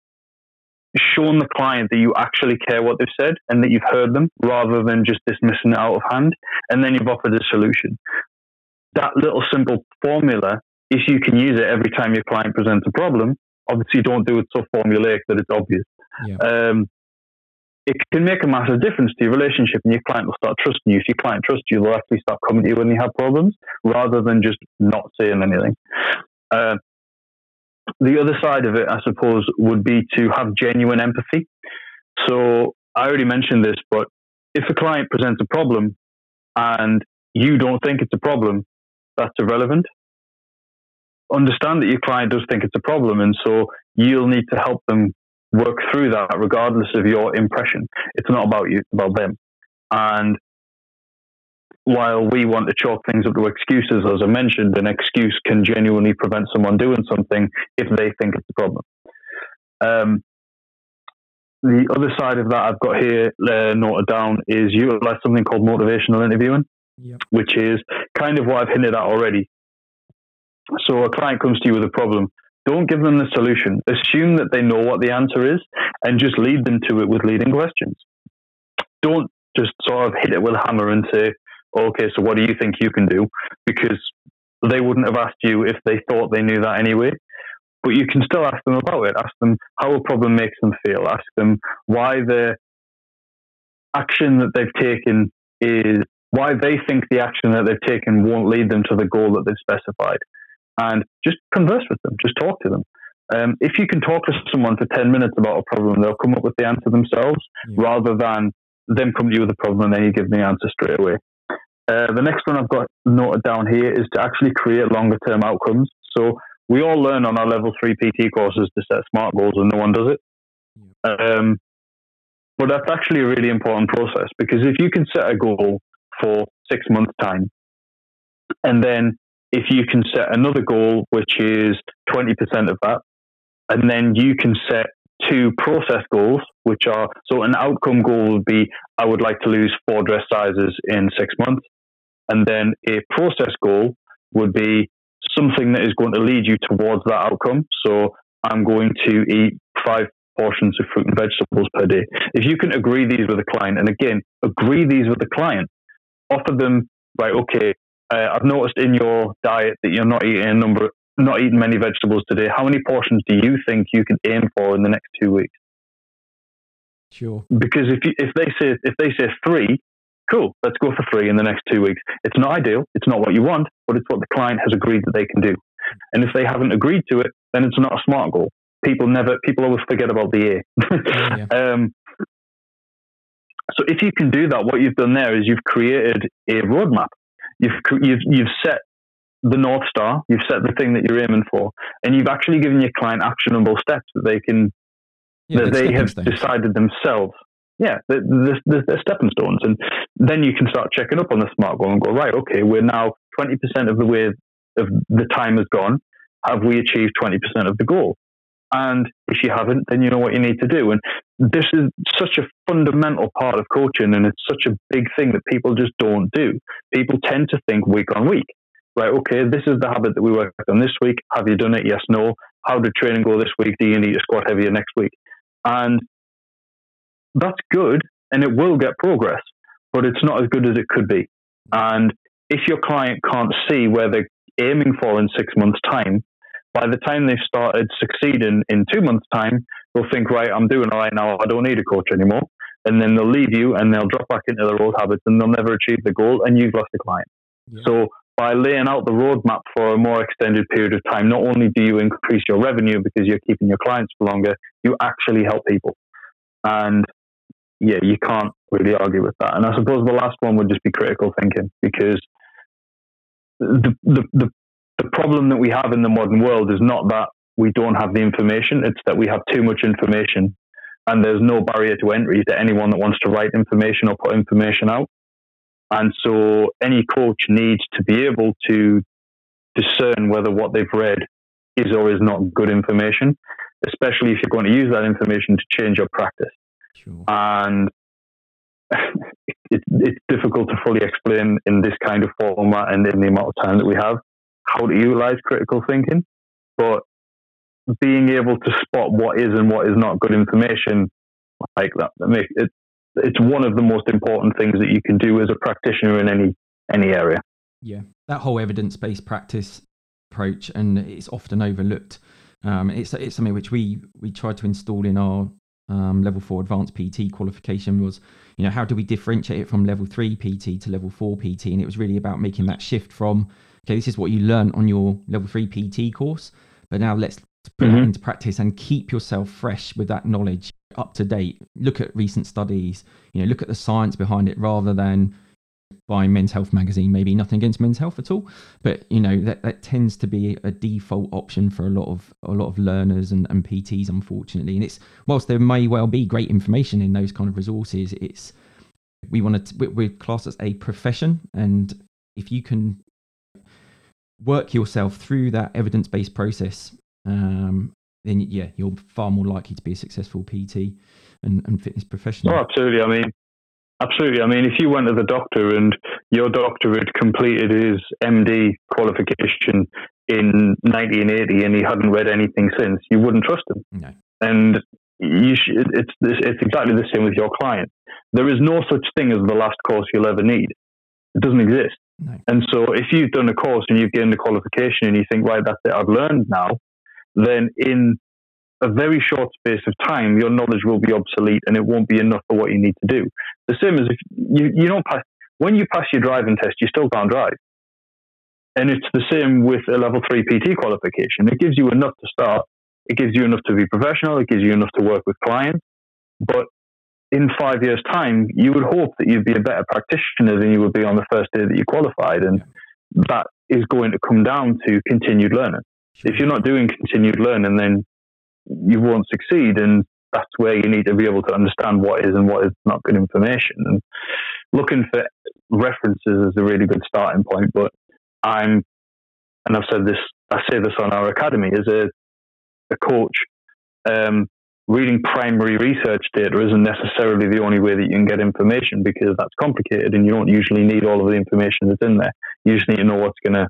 shown the client that you actually care what they've said and that you've heard them rather than just dismissing it out of hand. And then you've offered a solution. That little simple formula, if you can use it every time your client presents a problem, obviously don't do it so formulaic that it's obvious. Yeah. Um, it can make a massive difference to your relationship and your client will start trusting you. If your client trusts you, they'll actually start coming to you when they have problems rather than just not saying anything. Uh, the other side of it, I suppose, would be to have genuine empathy. So I already mentioned this, but if a client presents a problem and you don't think it's a problem, that's irrelevant. Understand that your client does think it's a problem, and so you'll need to help them work through that regardless of your impression. It's not about you, it's about them. And while we want to chalk things up to excuses, as I mentioned, an excuse can genuinely prevent someone doing something if they think it's a problem. Um, the other side of that I've got here, uh, noted down, is utilize something called motivational interviewing, yep. which is kind of what I've hinted at already. So a client comes to you with a problem. Don't give them the solution. Assume that they know what the answer is and just lead them to it with leading questions. Don't just sort of hit it with a hammer and say, okay, so what do you think you can do? Because they wouldn't have asked you if they thought they knew that anyway. But you can still ask them about it. Ask them how a problem makes them feel. Ask them why the action that they've taken is, why they think the action that they've taken won't lead them to the goal that they've specified. And just converse with them, just talk to them. Um, if you can talk to someone for ten minutes about a problem, they'll come up with the answer themselves yeah. rather than them come to you with a problem and then you give them the answer straight away. Uh, the next one I've got noted down here is to actually create longer term outcomes. So we all learn on our level three P T courses to set SMART goals and no one does it. Um, but that's actually a really important process because if you can set a goal for six months time and then if you can set another goal, which is twenty percent of that, and then you can set two process goals, which are, so an outcome goal would be, I would like to lose four dress sizes in six months. And then a process goal would be something that is going to lead you towards that outcome. So I'm going to eat five portions of fruit and vegetables per day. If you can agree these with the client, and again, agree these with the client, offer them, right, okay, Uh, I've noticed in your diet that you're not eating a number, not eating many vegetables today. How many portions do you think you can aim for in the next two weeks? Sure. Because if you, if they say if they say three, cool, let's go for three in the next two weeks. It's not ideal, it's not what you want, but it's what the client has agreed that they can do. And if they haven't agreed to it, then it's not a SMART goal. People never, people always forget about the A. yeah, yeah. Um, so if you can do that, what you've done there is you've created a roadmap. You've, you've you've set the North Star, you've set the thing that you're aiming for, and you've actually given your client actionable steps that they can, yeah, that they have things. Decided themselves. Yeah, they're, they're, they're stepping stones. And then you can start checking up on the SMART goal and go, right, okay, we're now twenty percent of the way of the time has gone. Have we achieved twenty percent of the goal? And if you haven't, then you know what you need to do. And this is such a fundamental part of coaching, and it's such a big thing that people just don't do. People tend to think week on week, right? Okay, this is the habit that we worked on this week. Have you done it? Yes, no. How did training go this week? Do you need to squat heavier next week? And that's good, and it will get progress, but it's not as good as it could be. And if your client can't see where they're aiming for in six months' time, by the time they've started succeeding in two months' time, they'll think, right, I'm doing all right now, I don't need a coach anymore. And then they'll leave you and they'll drop back into their old habits and they'll never achieve the goal, and you've lost the client. Yeah. So by laying out the roadmap for a more extended period of time, not only do you increase your revenue because you're keeping your clients for longer, you actually help people. And yeah, you can't really argue with that. And I suppose the last one would just be critical thinking, because the the the, the problem that we have in the modern world is not that we don't have the information, it's that we have too much information, and there's no barrier to entry to anyone that wants to write information or put information out. And so any coach needs to be able to discern whether what they've read is or is not good information, especially if you're going to use that information to change your practice. Sure. And it, it, it's difficult to fully explain in this kind of format and in the amount of time that we have how to utilize critical thinking, but being able to spot what is and what is not good information like that, that makes it, it's one of the most important things that you can do as a practitioner in any any area. Yeah, that whole evidence-based practice approach, and it's often overlooked. Um, it's it's something which we we try to install in our um, level four advanced P T qualification. Was, you know, how do we differentiate it from level three P T to level four P T? And it was really about making that shift from, okay, this is what you learn on your level three P T course, but now let's put mm-hmm. that into practice and keep yourself fresh with that knowledge, up to date. Look at recent studies, you know, look at the science behind it, rather than buying Men's Health magazine. Maybe nothing against Men's Health at all, but you know, that, that tends to be a default option for a lot of a lot of learners and, and P Ts, unfortunately. And it's, whilst there may well be great information in those kind of resources, it's we want to we're classed as a profession, and if you can work yourself through that evidence-based process, um then yeah, you're far more likely to be a successful P T and, and fitness professional. Oh, absolutely. I mean, absolutely. I mean, if you went to the doctor and your doctor had completed his M D qualification in nineteen eighty and he hadn't read anything since, you wouldn't trust him. No. And you sh- it's it's exactly the same with your client. There is no such thing as the last course you'll ever need. It doesn't exist. No. And so if you've done a course and you've gained a qualification and you think, right, that's it, I've learned now, then in a very short space of time, your knowledge will be obsolete and it won't be enough for what you need to do. The same as if you, you don't pass, when you pass your driving test, you still can't drive. And it's the same with a level three P T qualification. It gives you enough to start. It gives you enough to be professional. It gives you enough to work with clients. But in five years' time, you would hope that you'd be a better practitioner than you would be on the first day that you qualified. And that is going to come down to continued learning. If you're not doing continued learning, then you won't succeed, and that's where you need to be able to understand what is and what is not good information. And looking for references is a really good starting point. But I'm, and I've said this, I say this on our academy, as a, a coach, um, reading primary research data isn't necessarily the only way that you can get information, because that's complicated and you don't usually need all of the information that's in there. You just need to know what's going to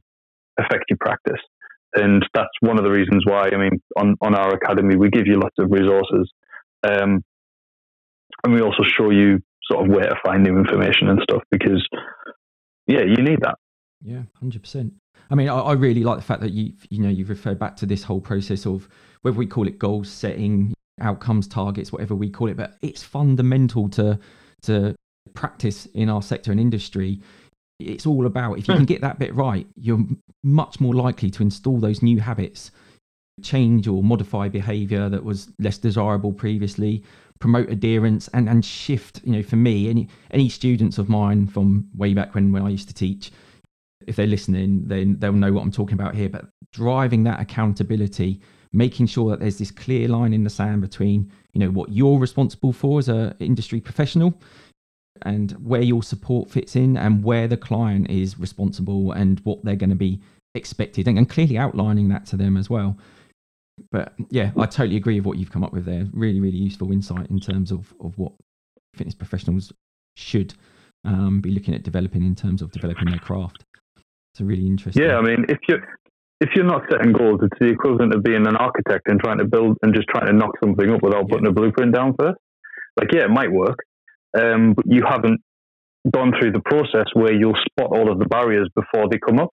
affect your practice. And that's one of the reasons why, I mean, on, on our academy, we give you lots of resources. Um, and we also show you sort of where to find new information and stuff, because, yeah, you need that. Yeah, one hundred percent. I mean, I, I really like the fact that you, you know, you've referred back to this whole process of whether we call it goal setting, outcomes, targets, whatever we call it, but it's fundamental to to practice in our sector and industry. It's all about, if you can get that bit right, you're much more likely to install those new habits, change or modify behavior that was less desirable previously, promote adherence and, and shift. You know, for me, any, any students of mine from way back when, when I used to teach, if they're listening, then they'll know what I'm talking about here. But driving that accountability, making sure that there's this clear line in the sand between, you know, what you're responsible for as an industry professional and where your support fits in, and where the client is responsible and what they're going to be expected, and, and clearly outlining that to them as well. But yeah, I totally agree with what you've come up with there. Really, really useful insight in terms of, of what fitness professionals should um, be looking at developing in terms of developing their craft. It's a really interesting. Yeah, I mean, if you're, if you're not setting goals, it's the equivalent of being an architect and trying to build and just trying to knock something up without putting yeah. a blueprint down first. Like, yeah, it might work, um, but you haven't gone through the process where you'll spot all of the barriers before they come up.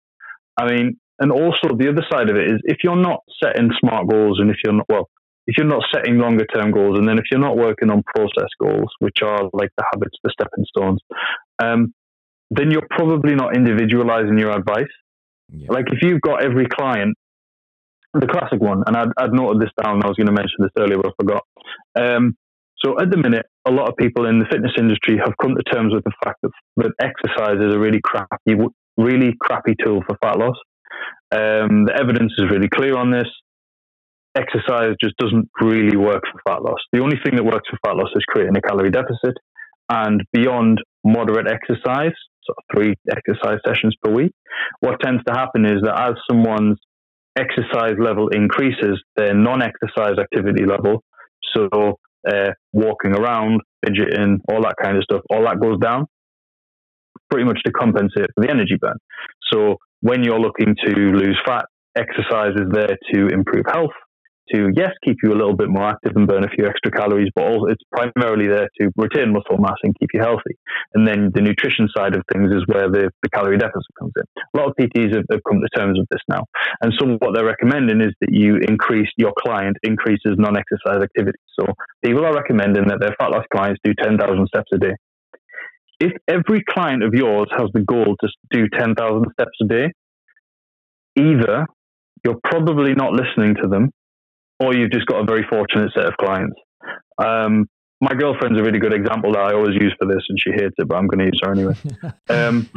I mean, and also the other side of it is if you're not setting SMART goals and if you're not, well, if you're not setting longer term goals, and then if you're not working on process goals, which are like the habits, the stepping stones, um, then you're probably not individualizing your advice. Yeah. Like if you've got every client, the classic one, and I'd, I'd noted this down, I was going to mention this earlier, but I forgot. Um, so at the minute, a lot of people in the fitness industry have come to terms with the fact that, that exercise is a really crappy, really crappy tool for fat loss. Um, the evidence is really clear on this. Exercise just doesn't really work for fat loss. The only thing that works for fat loss is creating a calorie deficit, and beyond moderate exercise, so three exercise sessions per week, what tends to happen is that as someone's exercise level increases, their non-exercise activity level, so uh, walking around, fidgeting, all that kind of stuff, all that goes down pretty much to compensate for the energy burn. So when you're looking to lose fat, exercise is there to improve health, to, yes, keep you a little bit more active and burn a few extra calories, but also it's primarily there to retain muscle mass and keep you healthy. And then the nutrition side of things is where the, the calorie deficit comes in. A lot of P Ts have, have come to terms with this now. And so what they're recommending is that you increase, your client increases non-exercise activity. So people are recommending that their fat loss clients do ten thousand steps a day. If every client of yours has the goal to do ten thousand steps a day, either you're probably not listening to them, or you've just got a very fortunate set of clients. Um, my girlfriend's a really good example that I always use for this, and she hates it, but I'm going to use her anyway. um,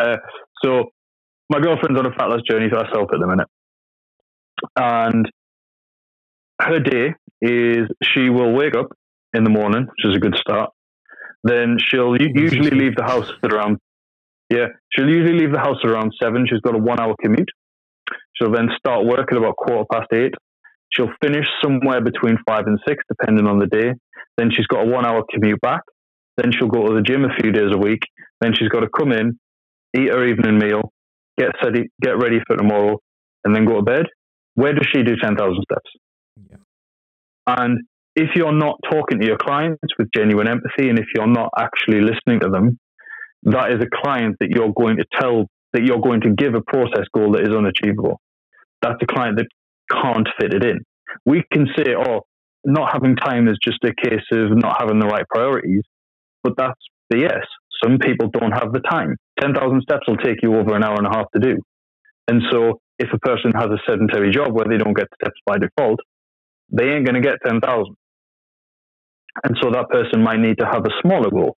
uh, so my girlfriend's on a fat loss journey for herself at the minute. And her day is she will wake up in the morning, which is a good start. Then she'll usually leave the house at around, yeah, she'll usually leave the house at around seven. She's got a one hour commute. She'll then start work at about quarter past eight. She'll finish somewhere between five and six, depending on the day. Then she's got a one hour commute back. Then she'll go to the gym a few days a week. Then she's got to come in, eat her evening meal, get ready, get ready for tomorrow, and then go to bed. Where does she do ten thousand steps? Yeah. And if you're not talking to your clients with genuine empathy, and if you're not actually listening to them, that is a client that you're going to tell that you're going to give a process goal that is unachievable. That's a client that can't fit it in. We can say, oh, not having time is just a case of not having the right priorities, but that's B S. Some people don't have the time. ten thousand steps will take you over an hour and a half to do. And so if a person has a sedentary job where they don't get steps by default, they ain't going to get ten thousand. And so that person might need to have a smaller goal,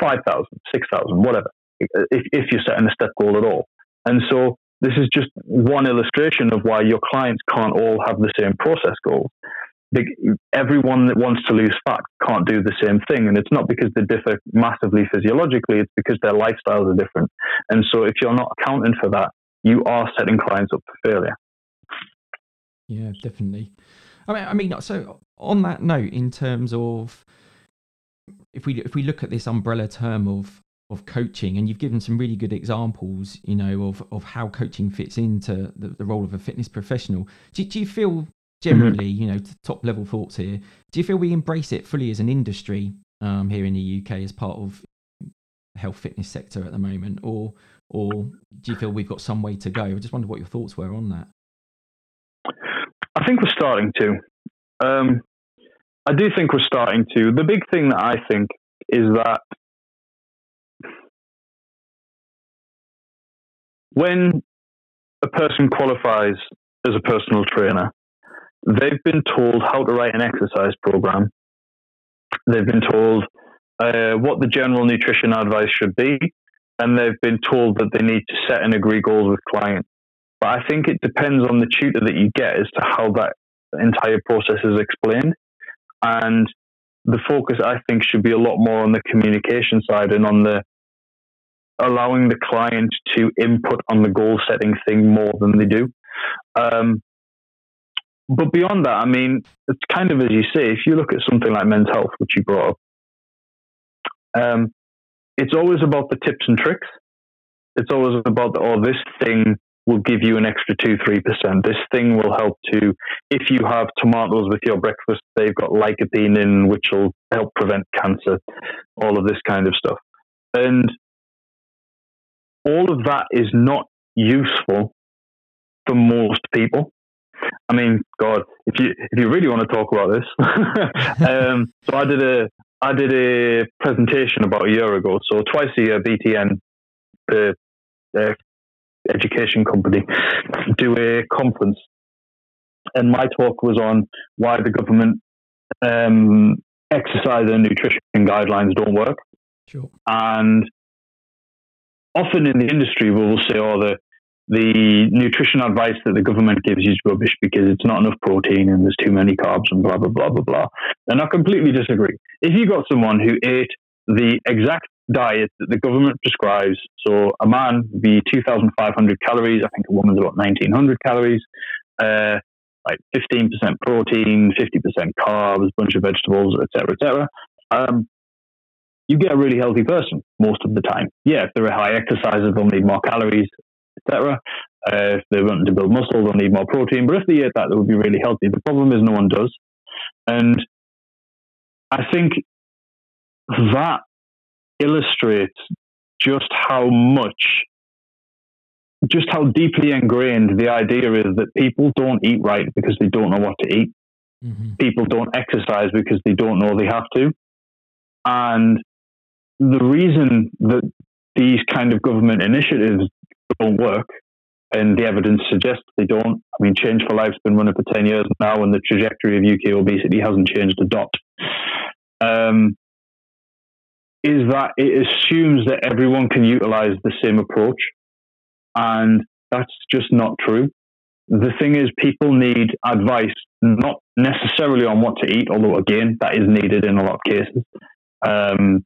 five thousand, six thousand, whatever, if, if you're setting a step goal at all. And so this is just one illustration of why your clients can't all have the same process goal. They, everyone that wants to lose fat can't do the same thing. And it's not because they differ massively physiologically, it's because their lifestyles are different. And so if you're not accounting for that, you are setting clients up for failure. Yeah, definitely. I mean, I mean, so on that note, in terms of if we if we look at this umbrella term of of coaching, and you've given some really good examples, you know, of, of how coaching fits into the, the role of a fitness professional. Do, do you feel generally, you know, top level thoughts here, do you feel we embrace it fully as an industry um, here in the U K as part of the health fitness sector at the moment, or or do you feel we've got some way to go? I just wonder what your thoughts were on that. I think we're starting to. Um, I do think we're starting to. The big thing that I think is that when a person qualifies as a personal trainer, they've been told how to write an exercise program. They've been told uh, what the general nutrition advice should be, and they've been told that they need to set and agree goals with clients. But I think it depends on the tutor that you get as to how that entire process is explained. And the focus, I think, should be a lot more on the communication side and on the allowing the client to input on the goal setting thing more than they do. Um, But beyond that, I mean, it's kind of, as you say, if you look at something like men's health, which you brought up, um, it's always about the tips and tricks. It's always about, the, oh, this thing will give you an extra two, three percent. This thing will help to, if you have tomatoes with your breakfast, they've got lycopene in, which will help prevent cancer, all of this kind of stuff. And all of that is not useful for most people. I mean, God, if you if you really want to talk about this, um, so I did a I did a presentation about a year ago. So twice a year, B T N, the uh, education company, do a conference, and my talk was on why the government um, exercise and nutrition guidelines don't work. Sure. And often in the industry, we will say, "Oh, the." the nutrition advice that the government gives you is rubbish because it's not enough protein and there's too many carbs and blah, blah, blah, blah, blah. And I completely disagree. If you got someone who ate the exact diet that the government prescribes, so a man would be two thousand five hundred calories, I think a woman's about nineteen hundred calories, uh, like fifteen percent protein, fifty percent carbs, bunch of vegetables, et cetera, et cetera. Um, you get a really healthy person most of the time. Yeah, if they're a high exerciser, they'll need more calories, et cetera. Uh, if they're wanting to build muscle, they'll need more protein. But if they ate that, they would be really healthy. The problem is no one does. And I think that illustrates just how much, just how deeply ingrained the idea is that people don't eat right because they don't know what to eat. Mm-hmm. People don't exercise because they don't know they have to. And the reason that these kind of government initiatives don't work, and the evidence suggests they don't. I mean, Change for Life's been running for ten years now, and the trajectory of U K obesity hasn't changed a dot. Um, is that it assumes that everyone can utilize the same approach, and that's just not true. The thing is, people need advice, not necessarily on what to eat, although again, that is needed in a lot of cases. Um,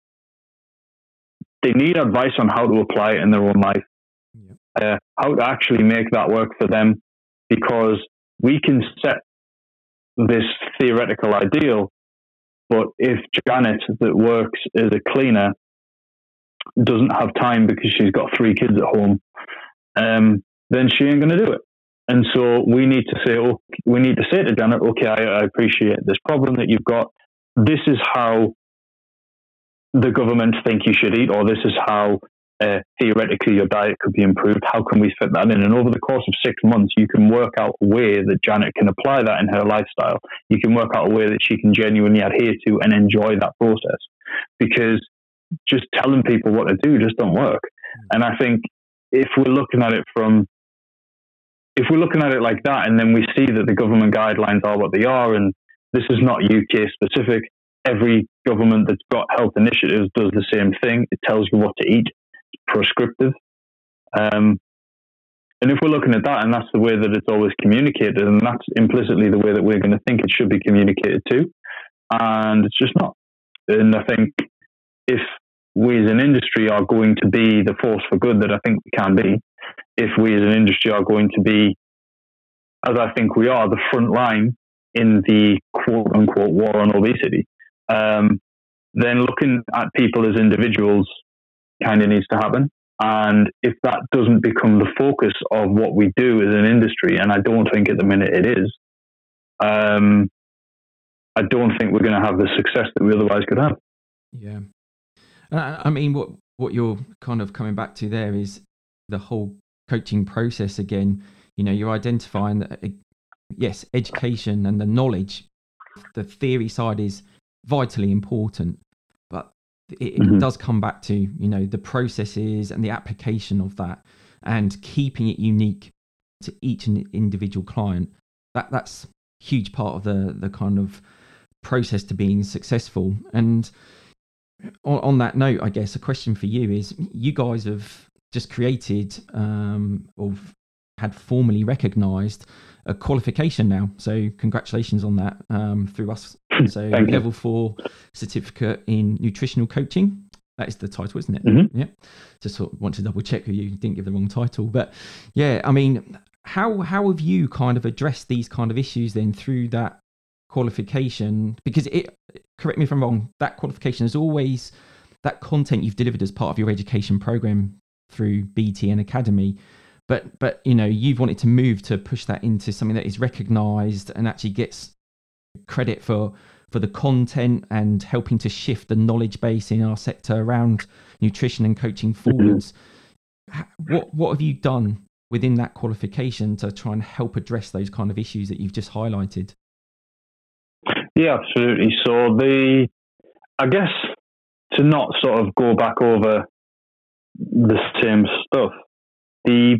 they need advice on how to apply it in their own life. Uh, how to actually make that work for them, because we can set this theoretical ideal, but if Janet that works as a cleaner doesn't have time because she's got three kids at home, um, then she ain't going to do it. And so we need to say, oh, we need to say to Janet, okay, I, I appreciate this problem that you've got. This is how the government think you should eat, or this is how Uh, theoretically your diet could be improved. How can we fit that in? And over the course of six months, you can work out a way that Janet can apply that in her lifestyle. You can work out a way that she can genuinely adhere to and enjoy that process, because just telling people what to do just don't work. And I think if we're looking at it from, if we're looking at it like that, and then we see that the government guidelines are what they are, and this is not U K specific, every government that's got health initiatives does the same thing. It tells you what to eat. Prescriptive. Um, and if we're looking at that, and that's the way that it's always communicated, and that's implicitly the way that we're going to think it should be communicated too, and it's just not. And I think if we as an industry are going to be the force for good that I think we can be, if we as an industry are going to be, as I think we are, the front line in the quote-unquote war on obesity, um, then looking at people as individuals kind of needs to happen. And if that doesn't become the focus of what we do as an industry, and I don't think at the minute it is, um, I don't think we're going to have the success that we otherwise could have. Yeah. I mean, what, what you're kind of coming back to there is the whole coaching process again. You know, you're identifying that, yes, education and the knowledge, the theory side is vitally important, but it, it mm-hmm. does come back to, you know, the processes and the application of that and keeping it unique to each individual client. That that's a huge part of the, the kind of process to being successful. And on, on that note, I guess a question for you is, you guys have just created um, or had formally recognised a qualification now. So congratulations on that um, through us. So level four certificate in nutritional coaching. That is the title, isn't it? Mm-hmm. Yeah. Just sort of want to double check with you. You didn't give the wrong title, but yeah, I mean, how how have you kind of addressed these kind of issues then through that qualification? Because it, correct me if I'm wrong, that qualification is always that content you've delivered as part of your education program through B T N Academy. But, but you know, you've wanted to move to push that into something that is recognized and actually gets credit for for the content and helping to shift the knowledge base in our sector around nutrition and coaching forwards. Mm-hmm. What what have you done within that qualification to try and help address those kind of issues that you've just highlighted? Yeah, absolutely. So the, I guess to not sort of go back over the same stuff, the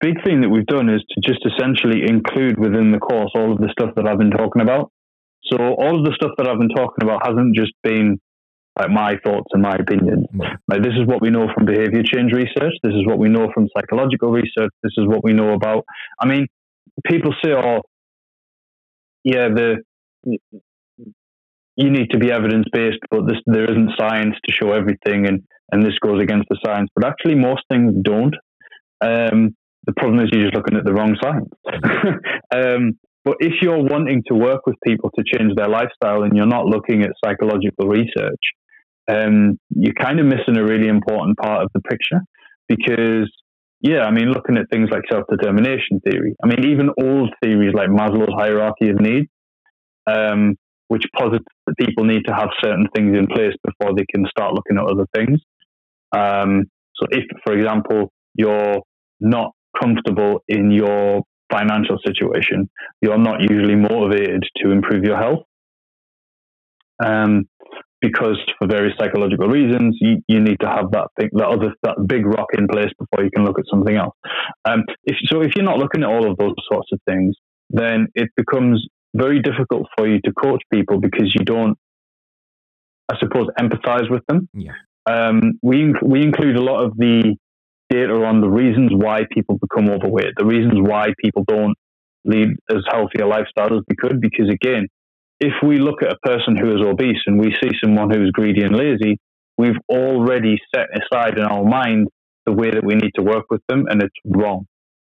big thing that we've done is to just essentially include within the course all of the stuff that I've been talking about. So all of the stuff that I've been talking about hasn't just been like my thoughts and my opinion. Like, this is what we know from behavior change research. This is what we know from psychological research. This is what we know about. I mean, people say, oh, yeah, the you need to be evidence-based, but this, there isn't science to show everything, and, and this goes against the science. But actually, most things don't. Um, the problem is you're just looking at the wrong science. um, But if you're wanting to work with people to change their lifestyle and you're not looking at psychological research, um, you're kind of missing a really important part of the picture. Because, yeah, I mean, looking at things like self-determination theory, I mean, even old theories like Maslow's hierarchy of needs, um, which posits that people need to have certain things in place before they can start looking at other things. Um, so if, for example, you're not comfortable in your financial situation, you're not usually motivated to improve your health, um, because for various psychological reasons, you, you need to have that thing, that other, that big rock in place before you can look at something else. Um, if, so if you're not looking at all of those sorts of things, then it becomes very difficult for you to coach people because you don't, I suppose, empathize with them. Yeah. Um, we, we include a lot of the data on the reasons why people become overweight, the reasons why people don't lead as healthy a lifestyle as they could. Because again, if we look at a person who is obese and we see someone who is greedy and lazy, we've already set aside in our mind the way that we need to work with them, and it's wrong.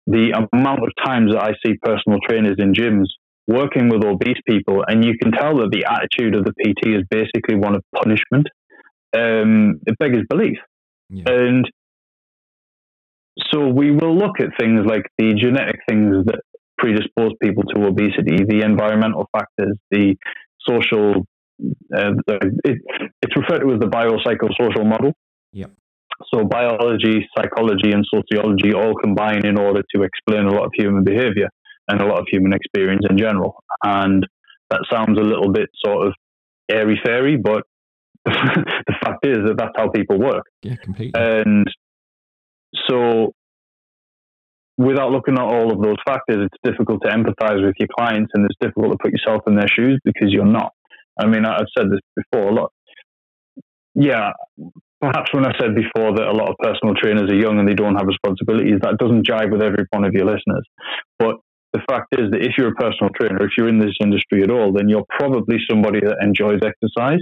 The amount of times that I see personal trainers in gyms working with obese people, and you can tell that the attitude of the P T is basically one of punishment, um, it beggars belief. Yeah. And so we will look at things like the genetic things that predispose people to obesity, the environmental factors, the social, uh, the, it, it's referred to as the biopsychosocial model. Yeah. So biology, psychology, and sociology all combine in order to explain a lot of human behavior and a lot of human experience in general. And that sounds a little bit sort of airy-fairy, but the fact is that that's how people work. Yeah, completely. And so without looking at all of those factors, it's difficult to empathize with your clients, and it's difficult to put yourself in their shoes because you're not. I mean, I've said this before a lot. Yeah, perhaps when I said before that a lot of personal trainers are young and they don't have responsibilities, that doesn't jive with every one of your listeners. But the fact is that if you're a personal trainer, if you're in this industry at all, then you're probably somebody that enjoys exercise.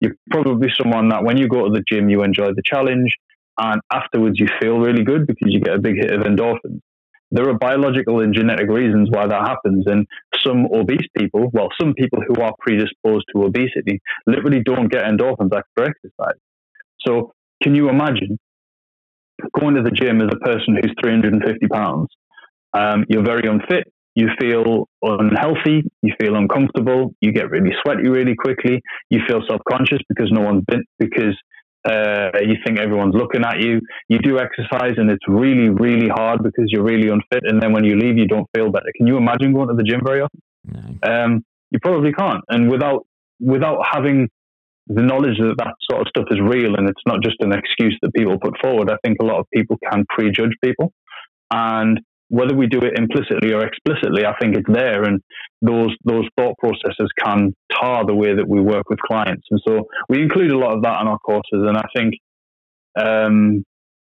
You're probably someone that when you go to the gym, you enjoy the challenge. And afterwards, you feel really good because you get a big hit of endorphins. There are biological and genetic reasons why that happens. And some obese people, well, some people who are predisposed to obesity literally don't get endorphins after exercise. So can you imagine going to the gym as a person who's three hundred fifty pounds? Um, you're very unfit. You feel unhealthy. You feel uncomfortable. You get really sweaty really quickly. You feel self-conscious because no one's been, because Uh, you think everyone's looking at you. You do exercise and it's really, really hard because you're really unfit. And then when you leave, you don't feel better. Can you imagine going to the gym very often? No. Um, you probably can't. And without without having the knowledge that that sort of stuff is real and it's not just an excuse that people put forward, I think a lot of people can prejudge people. And whether we do it implicitly or explicitly, I think it's there. And those those thought processes can tar the way that we work with clients. And so we include a lot of that in our courses. And I think um,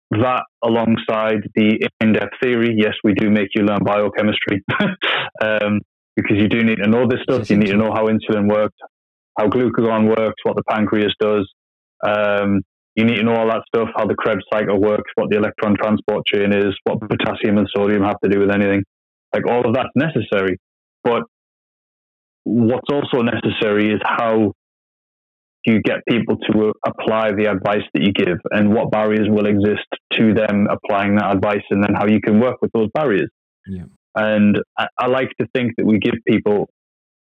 that alongside the in-depth theory, yes, we do make you learn biochemistry um, because you do need to know this stuff. You need to know how insulin works, how glucagon works, what the pancreas does. Um, You need to know all that stuff, how the Krebs cycle works, what the electron transport chain is, what potassium and sodium have to do with anything. Like, all of that's necessary. But what's also necessary is how you get people to apply the advice that you give, and what barriers will exist to them applying that advice, and then how you can work with those barriers. Yeah. And I, I like to think that we give people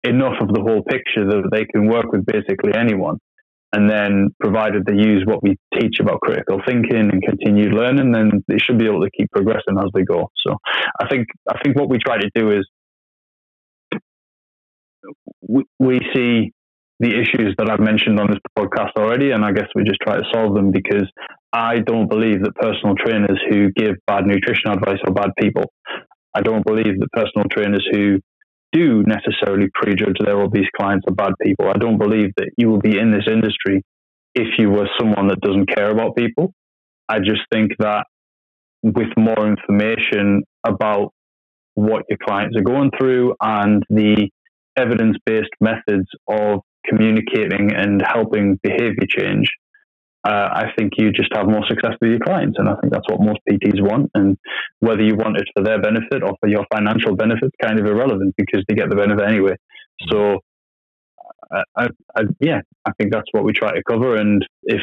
enough of the whole picture that they can work with basically anyone. And then, provided they use what we teach about critical thinking and continued learning, then they should be able to keep progressing as they go. So I think, I think what we try to do is we, we see the issues that I've mentioned on this podcast already, and I guess we just try to solve them, because I don't believe that personal trainers who give bad nutrition advice are bad people. I don't believe that personal trainers who do necessarily prejudge their obese clients are bad people. I don't believe that you will be in this industry if you were someone that doesn't care about people. I just think that with more information about what your clients are going through and the evidence-based methods of communicating and helping behavior change, Uh, I think you just have more success with your clients. And I think that's what most P Ts want. And whether you want it for their benefit or for your financial benefit, it's kind of irrelevant, because they get the benefit anyway. So, uh, I, I, yeah, I think that's what we try to cover. And if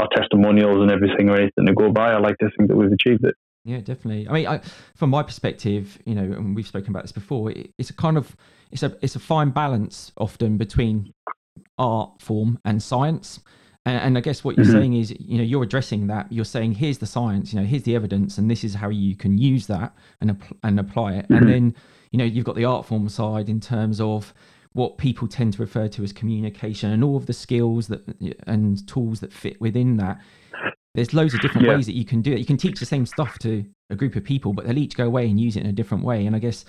our testimonials and everything are anything to go by, I like to think that we've achieved it. Yeah, definitely. I mean, I, from my perspective, you know, and we've spoken about this before, it, it's a kind of, it's a, it's a fine balance often between art form and science. And I guess what you're mm-hmm. saying is, you know, you're addressing that. You're saying, here's the science, you know, here's the evidence, and this is how you can use that and and apply it. Mm-hmm. And then, you know, you've got the art form side in terms of what people tend to refer to as communication and all of the skills that and tools that fit within that. There's loads of different yeah. ways that you can do it. You can teach the same stuff to a group of people, but they'll each go away and use it in a different way. And I guess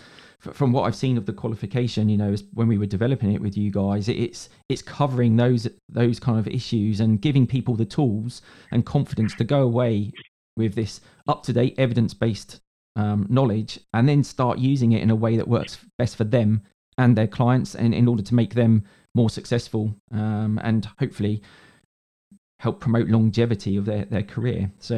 f- from what I've seen of the qualification, you know, is when we were developing it with you guys, it's it's covering those those kind of issues and giving people the tools and confidence to go away with this up-to-date evidence-based um, knowledge, and then start using it in a way that works best for them and their clients, and in order to make them more successful um, and hopefully help promote longevity of their, their career. So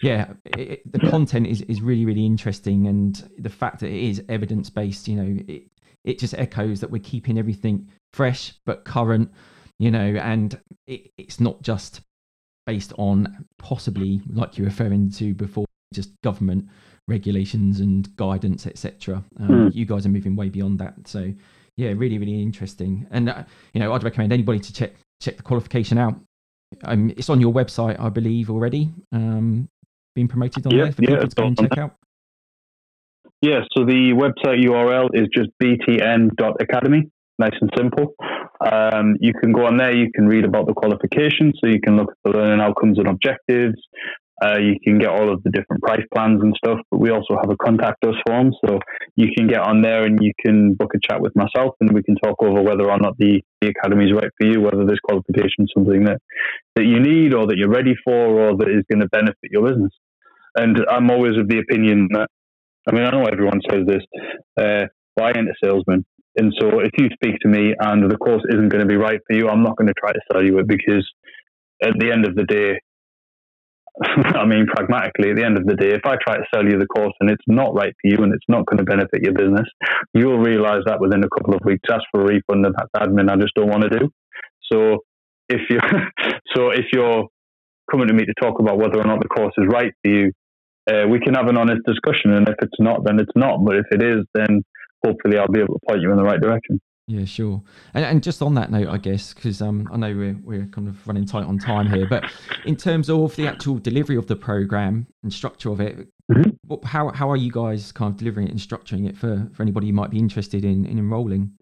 yeah, it, the content is, is really, really interesting. And the fact that it is evidence-based, you know, it, it just echoes that we're keeping everything fresh, but current, you know, and it, it's not just based on possibly, like you're referring to before, just government regulations and guidance, et cetera. Um, mm. You guys are moving way beyond that. So yeah, really, really interesting. And, uh, you know, I'd recommend anybody to check, check the qualification out. Um, it's on your website, I believe, already. Um, being promoted on yeah, there for people yeah, to go and check out. Yeah, so the website U R L is just b t n dot academy, nice and simple. Um, you can go on there, you can read about the qualifications, so you can look at the learning outcomes and objectives. Uh, you can get all of the different price plans and stuff, but we also have a contact us form, so you can get on there and you can book a chat with myself, and we can talk over whether or not the, the academy is right for you, whether this qualification is something that, that you need or that you're ready for or that is going to benefit your business. And I'm always of the opinion that, I mean, I know everyone says this, uh, well, I ain't a salesman. And so if you speak to me and the course isn't going to be right for you, I'm not going to try to sell you it, because at the end of the day, I mean, pragmatically, at the end of the day, if I try to sell you the course and it's not right for you and it's not going to benefit your business, you'll realize that within a couple of weeks. Ask for a refund, and that's admin I just don't want to do. So if you, so if you're coming to me to talk about whether or not the course is right for you, uh, we can have an honest discussion. And if it's not, then it's not. But if it is, then hopefully I'll be able to point you in the right direction. Yeah, sure. And and just on that note, I guess, because um, I know we're we're kind of running tight on time here, but in terms of the actual delivery of the program and structure of it, mm-hmm. what, how how are you guys kind of delivering it and structuring it for, for anybody who might be interested in, in enrolling?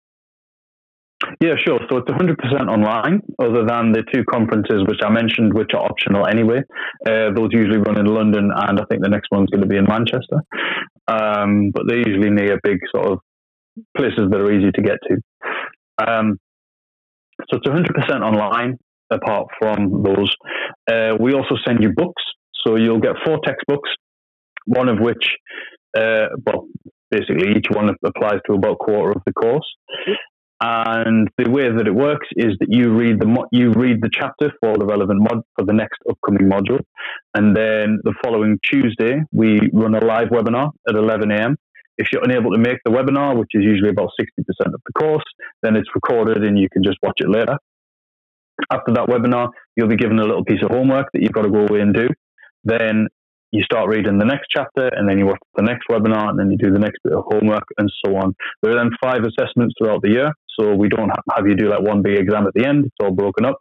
Yeah, sure. So it's one hundred percent online, other than the two conferences which I mentioned, which are optional anyway. Uh, those usually run in London, and I think the next one's going to be in Manchester. Um, but they're usually near big sort of places that are easy to get to. Um, so it's one hundred percent online, apart from those. Uh, we also send you books. So you'll get four textbooks, one of which, uh, well, basically each one applies to about a quarter of the course. And the way that it works is that you read the mo- you read the chapter for the relevant mod for the next upcoming module, and then the following Tuesday we run a live webinar at eleven a.m. If you're unable to make the webinar, which is usually about sixty percent of the course, then it's recorded and you can just watch it later. After that webinar, you'll be given a little piece of homework that you've got to go away and do. Then you start reading the next chapter, and then you watch the next webinar, and then you do the next bit of homework, and so on. There are then five assessments throughout the year, so we don't have you do like one big exam at the end. It's all broken up.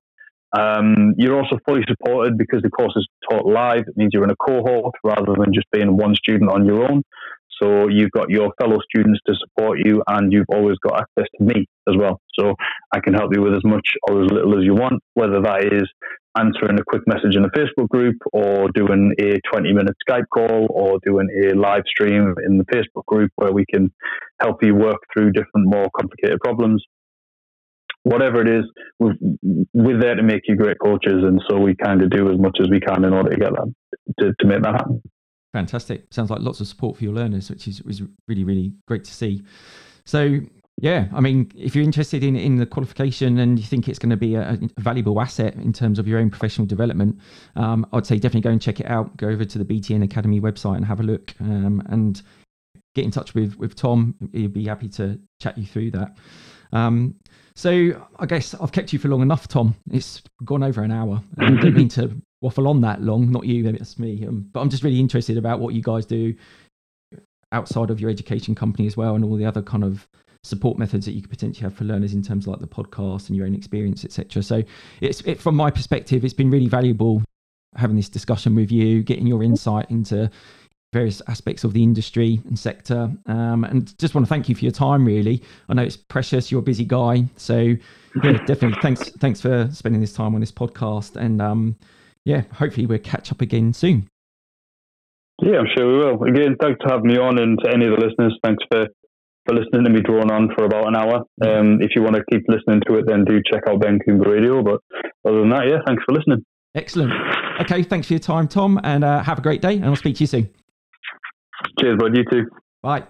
Um, you're also fully supported because the course is taught live. It means you're in a cohort rather than just being one student on your own. So you've got your fellow students to support you, and you've always got access to me as well. So I can help you with as much or as little as you want, whether that is answering a quick message in a Facebook group or doing a twenty-minute Skype call or doing a live stream in the Facebook group where we can help you work through different more complicated problems. Whatever it is, we've, we're there to make you great coaches, and so we kind of do as much as we can in order to get that, to, to make that happen. Fantastic. Sounds like lots of support for your learners, which is, is really, really great to see. So, yeah, I mean, if you're interested in, in the qualification and you think it's going to be a, a valuable asset in terms of your own professional development, um, I'd say definitely go and check it out. Go over to the B T N Academy website and have a look, um, and get in touch with, with Tom. He'd be happy to chat you through that. Um, so I guess I've kept you for long enough, Tom. It's gone over an hour. I didn't mean to waffle on that long, not you, that's me. Um, but I'm just really interested about what you guys do outside of your education company as well, and all the other kind of support methods that you could potentially have for learners in terms of like the podcast and your own experience, et cetera. So it's it, from my perspective, it's been really valuable having this discussion with you, getting your insight into various aspects of the industry and sector. Um, and just want to thank you for your time, really. I know it's precious, you're a busy guy. So yeah, definitely thanks thanks for spending this time on this podcast. And um, yeah, hopefully we'll catch up again soon. Yeah, I'm sure we will. Again, thanks for having me on, and to any of the listeners, thanks for, for listening to me drawn on for about an hour. Um, if you want to keep listening to it, then do check out Ben Coomber Radio. But other than that, yeah, thanks for listening. Excellent. Okay, thanks for your time, Tom, and uh, have a great day, and I'll speak to you soon. Cheers, bud. You too. Bye.